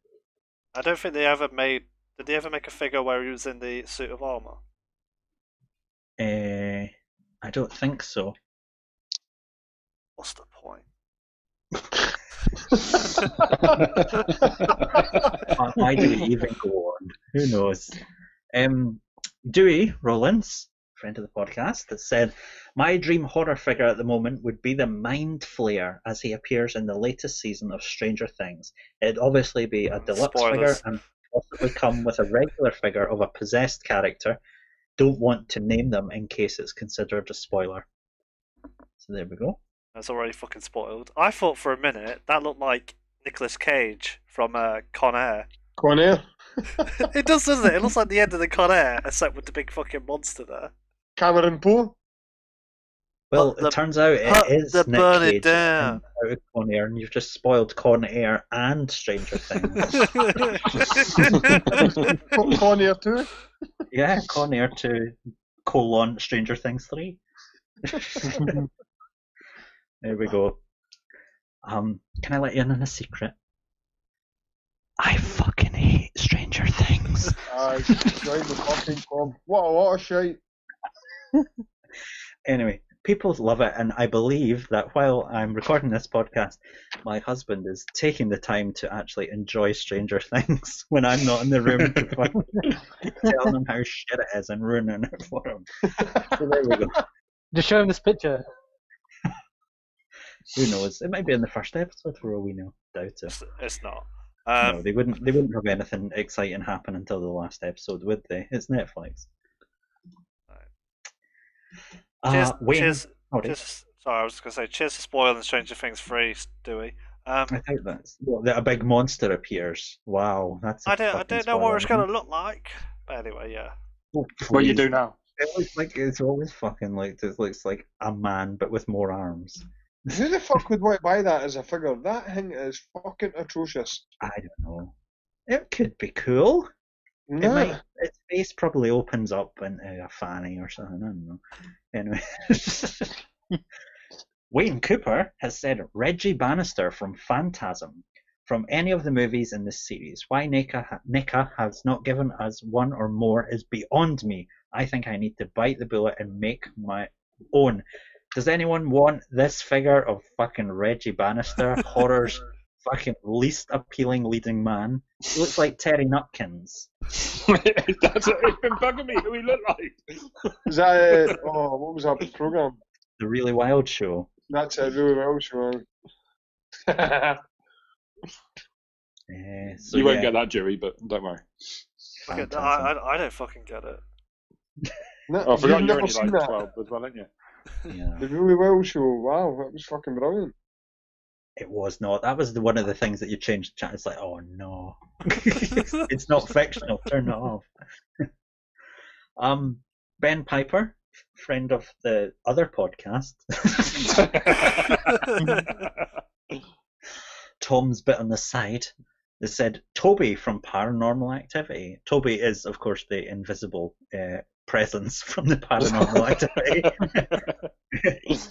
I don't think they ever made. Did they ever make a figure where he was in the suit of armour? Uh, I don't think so. What's the point? Why do we even go on? Who knows? Um, Dewey Rollins, friend of the podcast, that said, "My dream horror figure at the moment would be the Mind Flayer as he appears in the latest season of Stranger Things. It'd obviously be a deluxe Spoilers. figure and possibly come with a regular figure of a possessed character. Don't want to name them in case it's considered a spoiler." So there we go. That's already fucking spoiled. I thought for a minute that looked like Nicolas Cage from uh, Con Air. Con Air? It does, doesn't it? It looks like the end of the Con Air, except with the big fucking monster there. Cameron Poe? Well, the, it turns out it is Nick burn Cage it down. Out of Con Air, and you've just spoiled Con Air and Stranger Things. Con Air two? Yeah, Con Air two, colon, Stranger Things three. There we go. Um, can I let you in on a secret? I fucking hate Stranger Things. I enjoyed the fucking bomb. What a lot of shite. Anyway, people love it, and I believe that while I'm recording this podcast, my husband is taking the time to actually enjoy Stranger Things when I'm not in the room to tell him how shit it is and ruining it for him. So there we go. Just show him this picture. Who knows? It might be in the first episode for all we know. Doubt it. It's not. Um, no, they wouldn't. They wouldn't have anything exciting happen until the last episode, would they? It's Netflix. Uh, cheers, cheers, oh, cheers, sorry, I was going to say, cheers to spoiling Stranger Things three, Dewey. Um, I think that's well, a big monster appears. Wow, that's. I don't, I don't know spoiler, what it's going to look like. But anyway, yeah. Oh, what you do now? It looks like it's always fucking like it looks like a man but with more arms. Who the fuck would want to buy that as a figure? That thing is fucking atrocious. I don't know. It could be cool. No. It might, its face probably opens up into a fanny or something, I don't know. Anyway. Wayne Cooper has said, "Reggie Bannister from Phantasm. From any of the movies in this series, why NECA, ha- NECA has not given us one or more is beyond me. I think I need to bite the bullet and make my own. Does anyone want this figure of fucking Reggie Bannister, horror's fucking least appealing leading man? He looks like Terry Nutkins." That's what, it's been bugging me. Who he looked like? Is that uh, oh, what was that program? The Really Wild Show. That's a Really Wild Show. uh, so you yeah. won't get that, Jerry, but don't worry. Fantastic. I, I, I don't fucking get it. No, oh, I forgot you're only like that. twelve as well, aren't you? Yeah. The really well show. Wow, that was fucking brilliant. It was not. That was the, one of the things that you changed the chat. It's like, oh no, it's not fictional. Turn it off. um, Ben Piper, friend of the other podcast. Tom's bit on the side. They said Toby from Paranormal Activity. Toby is, of course, the invisible uh, presence from the Paranormal Activity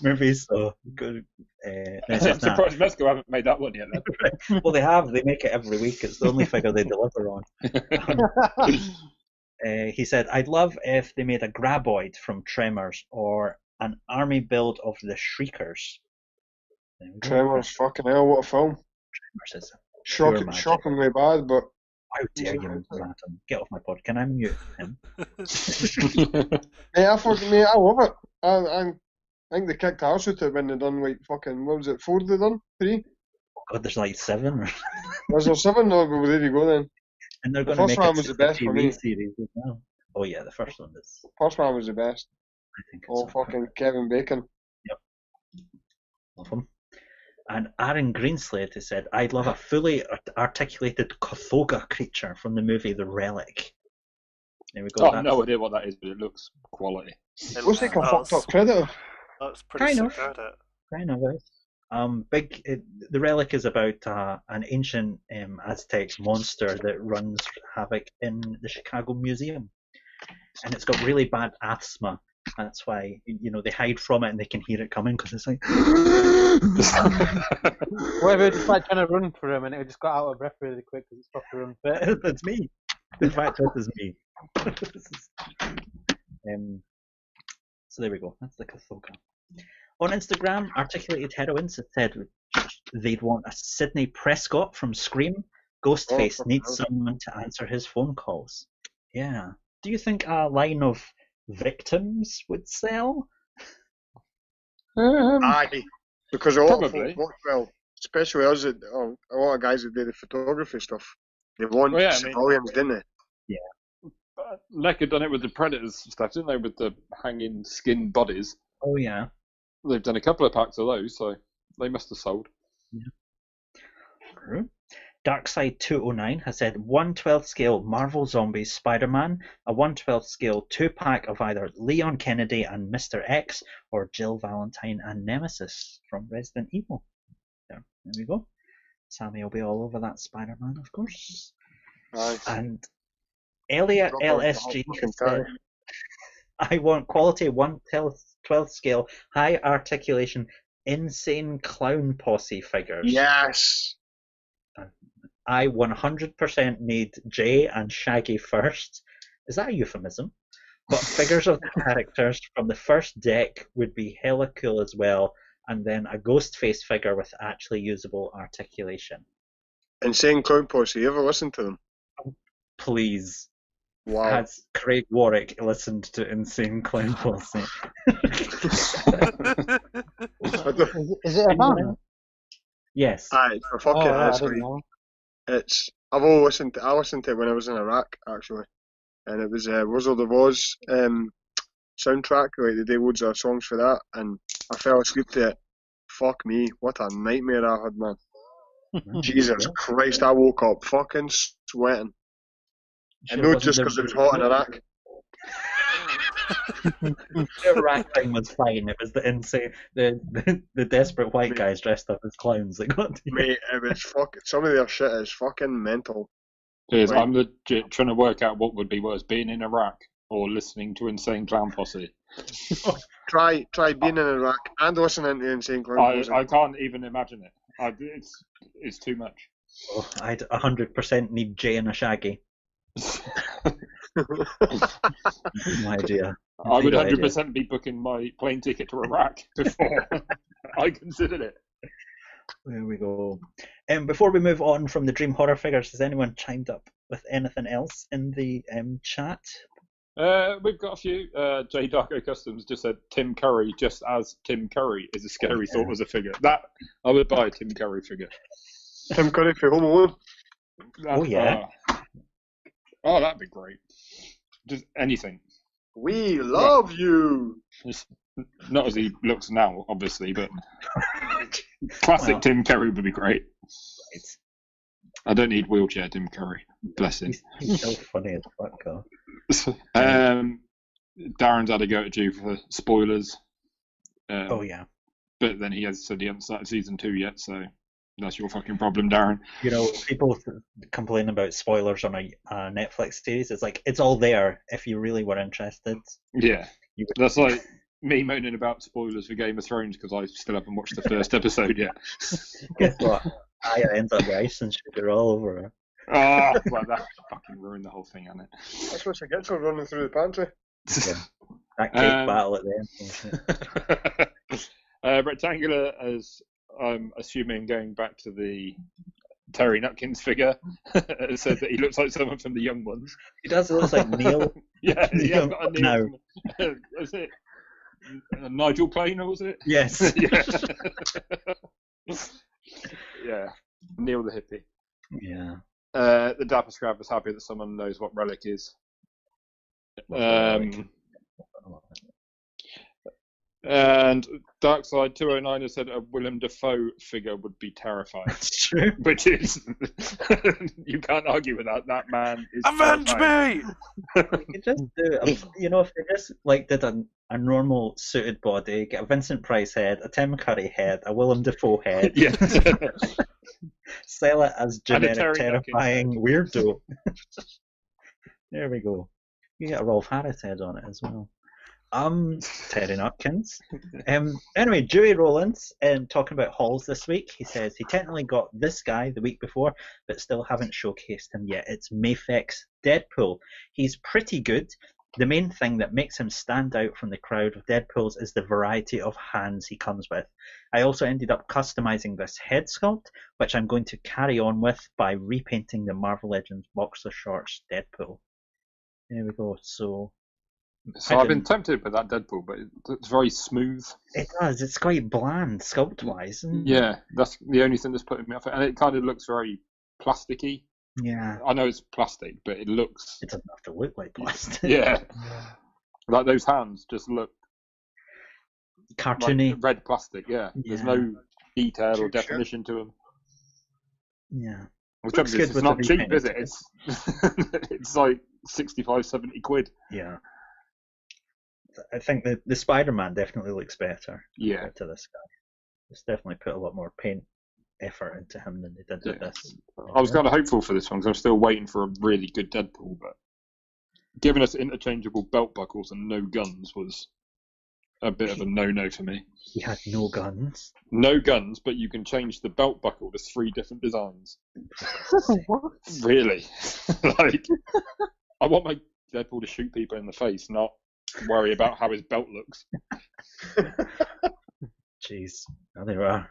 movie. So good. Uh, no, I'm surprised nah. Mezco haven't made that one yet. Then. Well, they have. They make it every week. It's the only figure they deliver on. Um, uh, he said, "I'd love if they made a Graboid from Tremors or an army build of the Shriekers." Tremors, fucking hell! What a film. Tremors is. Shocking, shockingly bad, but how dare you, Adam? Get off my pod. Can I mute him? Yeah, I fucking mate, I love it. I, I, I think they kicked arse out it when they done like fucking what was it? Four they done? Three? Oh god, there's like seven. Was there seven? No, well, there you go then. And they're going the first to make one was the best T V for me. Series as well. Oh yeah, the first one is. First one was the best. I think. Oh fucking perfect. Kevin Bacon. Yep. Love him. And Aaron Greenslade has said, I'd love a fully art articulated Cthoga creature from the movie The Relic. There we go. I've oh, no idea what that is, but it looks quality. It looks like a fucked up predator. That's pretty sick, isn't it? Kind of is. Um, big, it, the Relic is about uh, an ancient um, Aztec monster that runs havoc in the Chicago Museum. And it's got really bad asthma. That's why, you know, they hide from it and they can hear it coming because it's like. What if it was just like trying to run for him and it just got out of breath really quick because it's got to run fit? That's me. In fact, that is me. um, so there we go. That's the Cthoga. On Instagram, Articulated Heroines said they'd want a Sydney Prescott from Scream. Ghostface oh, needs God. someone to answer his phone calls. Yeah. Do you think a line of victims would sell? Um, Aye, because a lot of people, well, especially us, that, oh, a lot of guys that do the photography stuff, they want well, yeah, civilians, I mean, didn't they? Yeah. N E C A done it with the Predators stuff, didn't they, with the hanging skin bodies? Oh, yeah. They've done a couple of packs of those, so they must have sold. Yeah. True. Darkside two oh nine has said one twelfth scale Marvel Zombies Spider-Man, a one twelfth scale two-pack of either Leon Kennedy and Mister X or Jill Valentine and Nemesis from Resident Evil. There, there we go. Sammy will be all over that Spider-Man, of course. Nice. And Elliot L S G has said, I want quality one twelfth scale high articulation insane clown posse figures. Yes! I one hundred percent need Jay and Shaggy first. Is that a euphemism? But figures of the characters from the first deck would be hella cool as well, and then a Ghostface figure with actually usable articulation. Insane Clown Posse, you ever listened to them? Please. Wow. Has Craig Warwick listened to Insane Clown Posse? Is it a man? Yes. Aye, for fucking oh, It's I've all listened to I listened to it when I was in Iraq actually, and it was a uh, Wizard of Oz um, soundtrack. Like they did loads of songs for that, and I fell asleep to it. Fuck me, what a nightmare I had, man! Jesus Christ, I woke up fucking sweating, and not just because it was hot in Iraq. The Iraq thing was fine. It was the insane, the the, the desperate white mate, guys dressed up as clowns that got to you. Mate, it was fuck. Some of their shit is fucking mental. It is. Like, I'm legit trying to work out what would be worse: being in Iraq or listening to Insane Clown Posse. try try being in Iraq and listening to Insane Clown I, Posse. I can't even imagine it. I, it's it's too much. Oh, I'd a hundred percent need Jay and a Shaggy. My idea. I would one hundred percent be booking my plane ticket to Iraq before I considered it. There we go. Um, before we move on from the Dream Horror figures, has anyone chimed up with anything else in the um, chat? Uh, we've got a few. Uh, J Darko Customs just said Tim Curry, just as Tim Curry is a scary oh, yeah. thought as a figure. That I would buy a Tim Curry figure. Tim Curry for Home Alone. Oh yeah. Uh, Oh, that'd be great. Just anything. We love but, you. Just, not as he looks now, obviously, but classic well, Tim Curry would be great. Right. I don't need wheelchair Tim Curry. Bless him. He's so funny as fuck, girl. Um, Darren's had a go at you for spoilers. Um, oh yeah. But then he has said he hasn't started season two yet, so that's your fucking problem, Darren. You know, people complain about spoilers on a uh, Netflix series. It's like, it's all there if you really were interested. Yeah. You would... That's like me moaning about spoilers for Game of Thrones because I still haven't watched the first episode yet. Guess what? I end up with ice and sugar all over her. Oh, well, that fucking ruined the whole thing, hadn't it? That's what she gets for running through the pantry. Yeah. That cake um... battle at the end. uh, Rectangular, as I'm assuming going back to the Terry Nutkins figure, said that he looks like someone from the Young Ones. He does, he looks like Neil. Yeah, he has got a Neil. No. Is it Nigel Plain, or was it? Yes. Yeah. Yeah, Neil the hippie. Yeah. Uh, the Dapper Scrab was happy that someone knows what Relic is. Um, and Darkside two oh nine has said a Willem Dafoe figure would be terrifying. That's true. Which is, you can't argue with that. That man is Avenge terrifying. Me! You just do it. You know, if they just like did a, a normal suited body, get a Vincent Price head, a Tim Curry head, a Willem Dafoe head. Yeah. Sell it as generic, terrifying weirdo. There we go. You get a Rolf Harris head on it as well. Um, Terry Nutkins. Um, anyway, Dewey Rowlands, um, talking about hauls this week, he says he technically got this guy the week before, but still haven't showcased him yet. It's Mafex Deadpool. He's pretty good. The main thing that makes him stand out from the crowd of Deadpools is the variety of hands he comes with. I also ended up customizing this head sculpt, which I'm going to carry on with by repainting the Marvel Legends Boxer Shorts Deadpool. There we go, so... So I've been tempted with that Deadpool, but it's very smooth. It does. It's quite bland, sculpt-wise. Yeah, that's the only thing that's putting me off. And it kind of looks very plasticky. Yeah. I know it's plastic, but it looks... It doesn't have to look like plastic. Yeah. Like those hands just look... cartoony. Like red plastic, yeah. yeah. There's no detail or definition to them. Yeah. It looks good. It's not cheap, is it? It's, it's like sixty-five, seventy quid. Yeah. I think the, the Spider-Man definitely looks better yeah. compared to this guy. It's definitely put a lot more paint effort into him than they did yeah. with this. I was kind of hopeful for this one because I'm still waiting for a really good Deadpool, but giving us interchangeable belt buckles and no guns was a bit of a no-no for me. He had no guns? No guns, but you can change the belt buckle to three different designs. What? Really? Like, I want my Deadpool to shoot people in the face, not worry about how his belt looks. Jeez, there they are.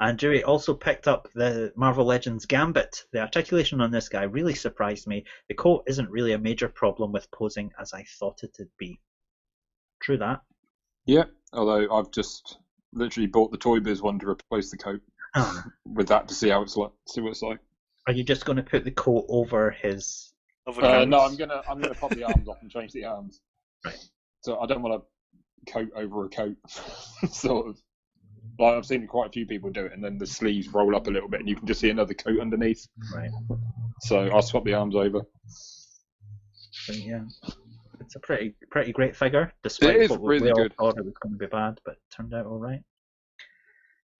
And Dewey also picked up the Marvel Legends Gambit. The articulation on this guy really surprised me. The coat isn't really a major problem with posing as I thought it'd be. True that. Yeah, although I've just literally bought the Toy Biz one to replace the coat oh. with that to see how it's like. See what it's like. Are you just going to put the coat over his? Over uh, no, I'm gonna I'm gonna pop the arms off and change the arms. Right. So I don't want a coat over a coat, sort of. Like I've seen quite a few people do it, and then the sleeves roll up a little bit, and you can just see another coat underneath. Right. So I'll swap the arms over. But yeah, it's a pretty, pretty great figure. Despite it is what really we all good. Thought it was going to be bad, but it turned out all right.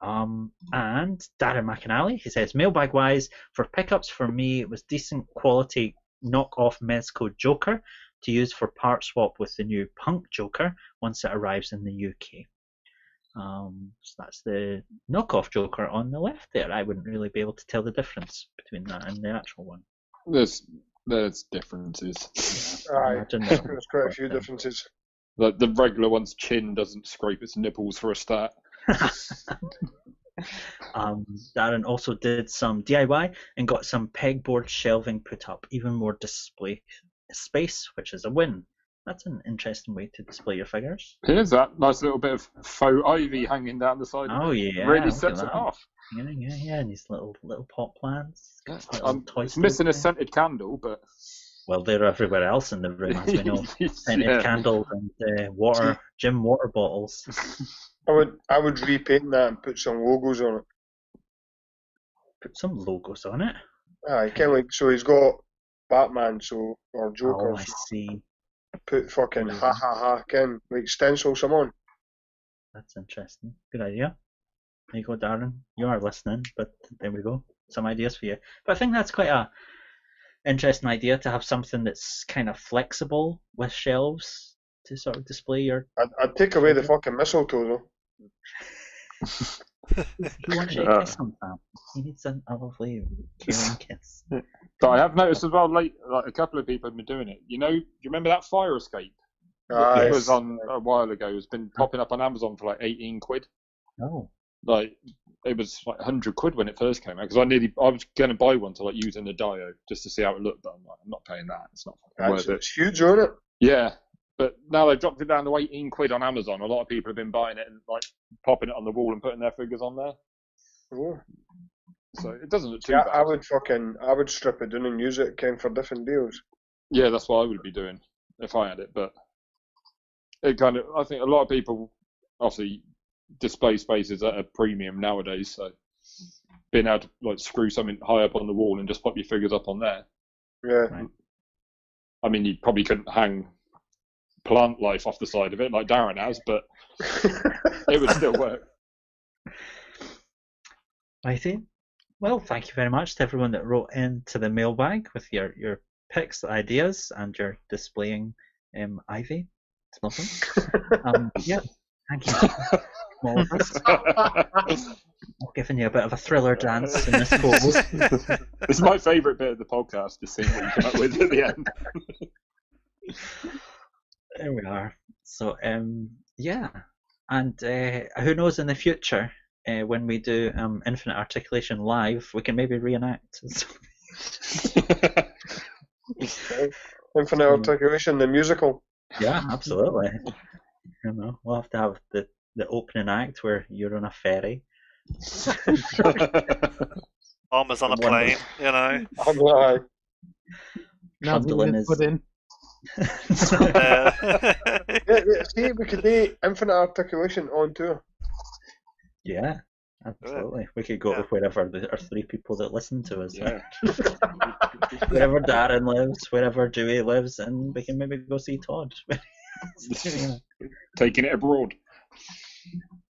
Um, and Darren McAnally, he says, mailbag wise, for pickups for me, it was decent quality knockoff Mezco Joker to use for part swap with the new Punk Joker once it arrives in the U K. Um, so that's the knockoff Joker on the left there. I wouldn't really be able to tell the difference between that and the actual one. There's there's differences. Yeah, Aye, there's quite a few differences. The, the regular one's chin doesn't scrape its nipples for a start. Um, Darren also did some D I Y and got some pegboard shelving put up, even more display space, which is a win. That's an interesting way to display your figures. Here's that nice little bit of faux ivy hanging down the side. Oh yeah, really sets it off. Yeah, yeah, yeah, and these little little pot plants. I'm missing a scented candle, but well, they're everywhere else in the room, as we know. Painted yeah. candles and uh, water, gym water bottles. I would, I would repaint that and put some logos on it. Put some logos on it? Aye, kind of like, so he's got Batman, so, or Joker. Oh, I see. Put fucking ha ha ha, can, like stencil some on. That's interesting. Good idea. There you go, Darren. You are listening, but there we go. Some ideas for you. But I think that's quite a interesting idea, to have something that's kind of flexible with shelves to sort of display your... I'd, I'd take away the fucking mistletoe, though. You want to uh, kiss sometime. He needs an, a lovely caring kiss. But I have noticed as well, like, like a couple of people have been doing it. You know, do you remember that fire escape? Uh, it was on a while ago. It's been popping up on Amazon for like eighteen quid. Oh. Like, it was like a hundred quid when it first came out, because I nearly, I was going to buy one to like use in the Dio just to see how it looked, but I'm like, I'm not paying that. It's not fucking worth it. It's huge, isn't it? Yeah. But now they've dropped it down to eighteen quid on Amazon. A lot of people have been buying it and like popping it on the wall and putting their figures on there. Ooh. So it doesn't look too yeah, bad. I would fucking, I would strip it down and use it again for different deals. Yeah, that's what I would be doing if I had it. But it kind of, I think a lot of people, obviously, display space is at a premium nowadays. So being able to like screw something high up on the wall and just pop your figures up on there. Yeah. Right. I mean, you probably couldn't hang plant life off the side of it like Darren has, but it would still work. Righty. Well, thank you very much to everyone that wrote into the mailbag with your, your picks, ideas, and your displaying um, ivy. It's nothing. um, yeah, thank you. All of us. I'm giving you a bit of a thriller dance in this pose. It's my favourite bit of the podcast, just seeing what you come up with at the end. There we are. So, um, yeah. And uh, who knows, in the future, uh, when we do um, Infinite Articulation live, we can maybe reenact. Infinite Articulation, the musical. Yeah, absolutely. You know, we'll have to have the, the opening act where you're on a ferry. Armour's on a plane, you know. I'm like... Trundling is... yeah, yeah, see, we could do Infinite Articulation on tour. Yeah, absolutely. We could go yeah. to wherever there are three people that listen to us. Yeah. Wherever Darren lives, wherever Dewey lives, and we can maybe go see Todd. Taking it abroad.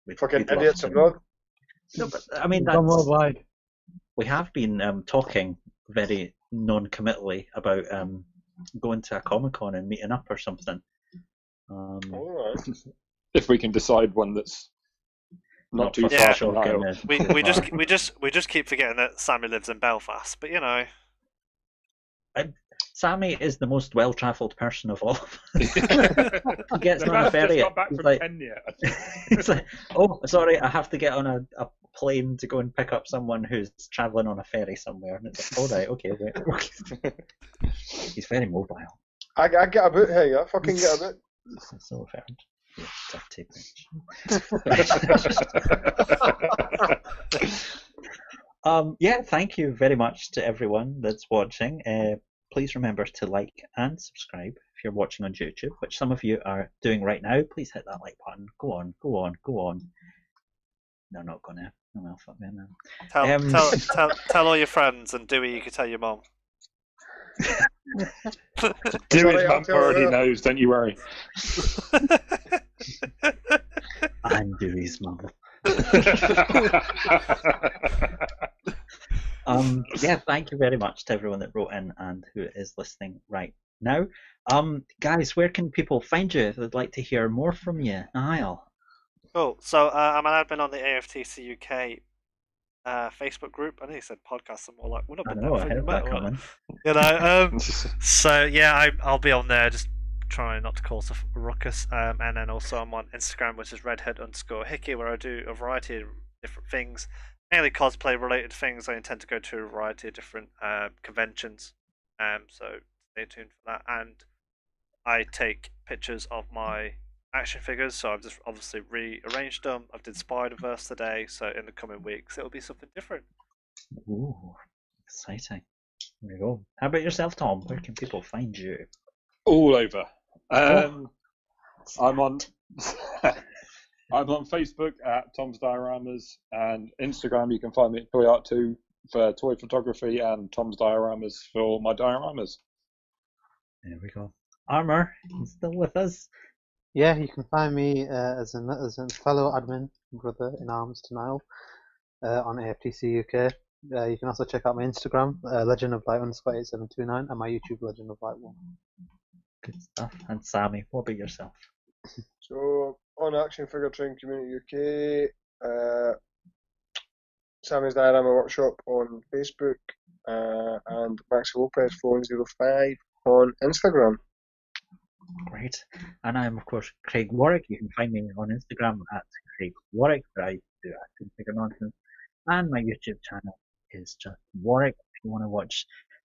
We'd, Fucking we'd idiots abroad. No, but I mean, that's, worldwide. We have been um, talking very non-committally about. Um, going to a Comic-Con and meeting up or something. Um, All right. If we can decide one that's not, not too far from Niall. We we just we just we just keep forgetting that Sammy lives in Belfast, but you know, I, Sammy is the most well-travelled person of all of us. He gets on a ferry. He's like, it's like, oh, sorry, I have to get on a, a plane to go and pick up someone who's travelling on a ferry somewhere. And it's like, all right, okay, wait. He's very mobile. I, I get a boot here, I fucking get a boot. That's so fair. Yeah, dirty bitch. um, yeah, thank you very much to everyone that's watching. Uh, please remember to like and subscribe if you're watching on YouTube, which some of you are doing right now. Please hit that like button. Go on, go on, go on. No, not gonna. Oh, well, fuck me, man. Tell, um, tell, tell, tell all your friends, and Dewey, you can tell your mum. Dewey's mum already knows, don't you worry. I'm Dewey's mum. um, yeah, thank you very much to everyone that wrote in and who is listening right now. Um, guys, where can people find you if they'd like to hear more from you? Niall. Cool. So uh, I'm an admin on the A F T C U K uh, Facebook group. I know you said podcasts. I'm all like, we're not been I know, I heard that coming. You know. Um, so yeah, I, I'll be on there, just trying not to cause a ruckus. Um, and then also I'm on Instagram, which is redhead underscore hickey, where I do a variety of different things, mainly cosplay related things. I intend to go to a variety of different uh, conventions. Um, so stay tuned for that. And I take pictures of my action figures, so I've just obviously rearranged them. I've did Spider-Verse today, so in the coming weeks it'll be something different. Ooh, exciting. There you go. How about yourself, Tom? Where can people find you? All over. Um, oh, I'm on. I'm on Facebook at Tom's Dioramas, and Instagram you can find me at Toy Art two for toy photography, and Tom's Dioramas for my dioramas. There we go. Armour, you still with us? Yeah, you can find me uh, as an as a fellow admin, brother in arms to Niall, uh, on A F T C U K. Uh, you can also check out my Instagram, uh, Legend of Light underscore eight seven two nine, and my YouTube, Legend of Light one. Good stuff. And Sammy, what about yourself? So on Action Figure Train Community U K, uh, Sammy's Diorama Workshop on Facebook, uh, and Maxi Lopez four oh five on Instagram. Great. And I'm of course Craig Warwick. You can find me on Instagram at Craig Warwick, where I do Action Figure nonsense. And my YouTube channel is just Warwick. If you want to watch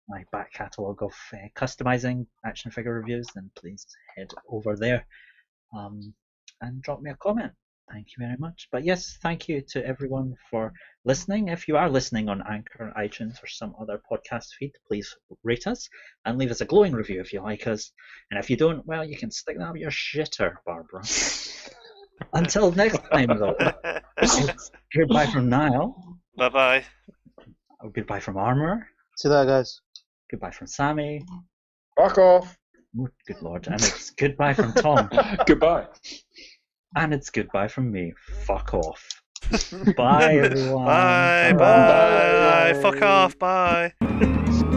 my back catalogue of uh, customizing action figure reviews, then please head over there um, and drop me a comment. Thank you very much. But yes, thank you to everyone for listening. If you are listening on Anchor, iTunes or some other podcast feed, please rate us and leave us a glowing review if you like us. And if you don't, well, you can stick that up your shitter, Barbara. Until next time, though. Goodbye from Niall. Bye bye. Goodbye from Armour. See you later, guys. Goodbye from Sammy. Fuck off. Oh, good lord. And it's goodbye from Tom. Goodbye. And it's goodbye from me. Fuck off. Bye, everyone. Bye, bye. Bye. Bye. Fuck off. Bye.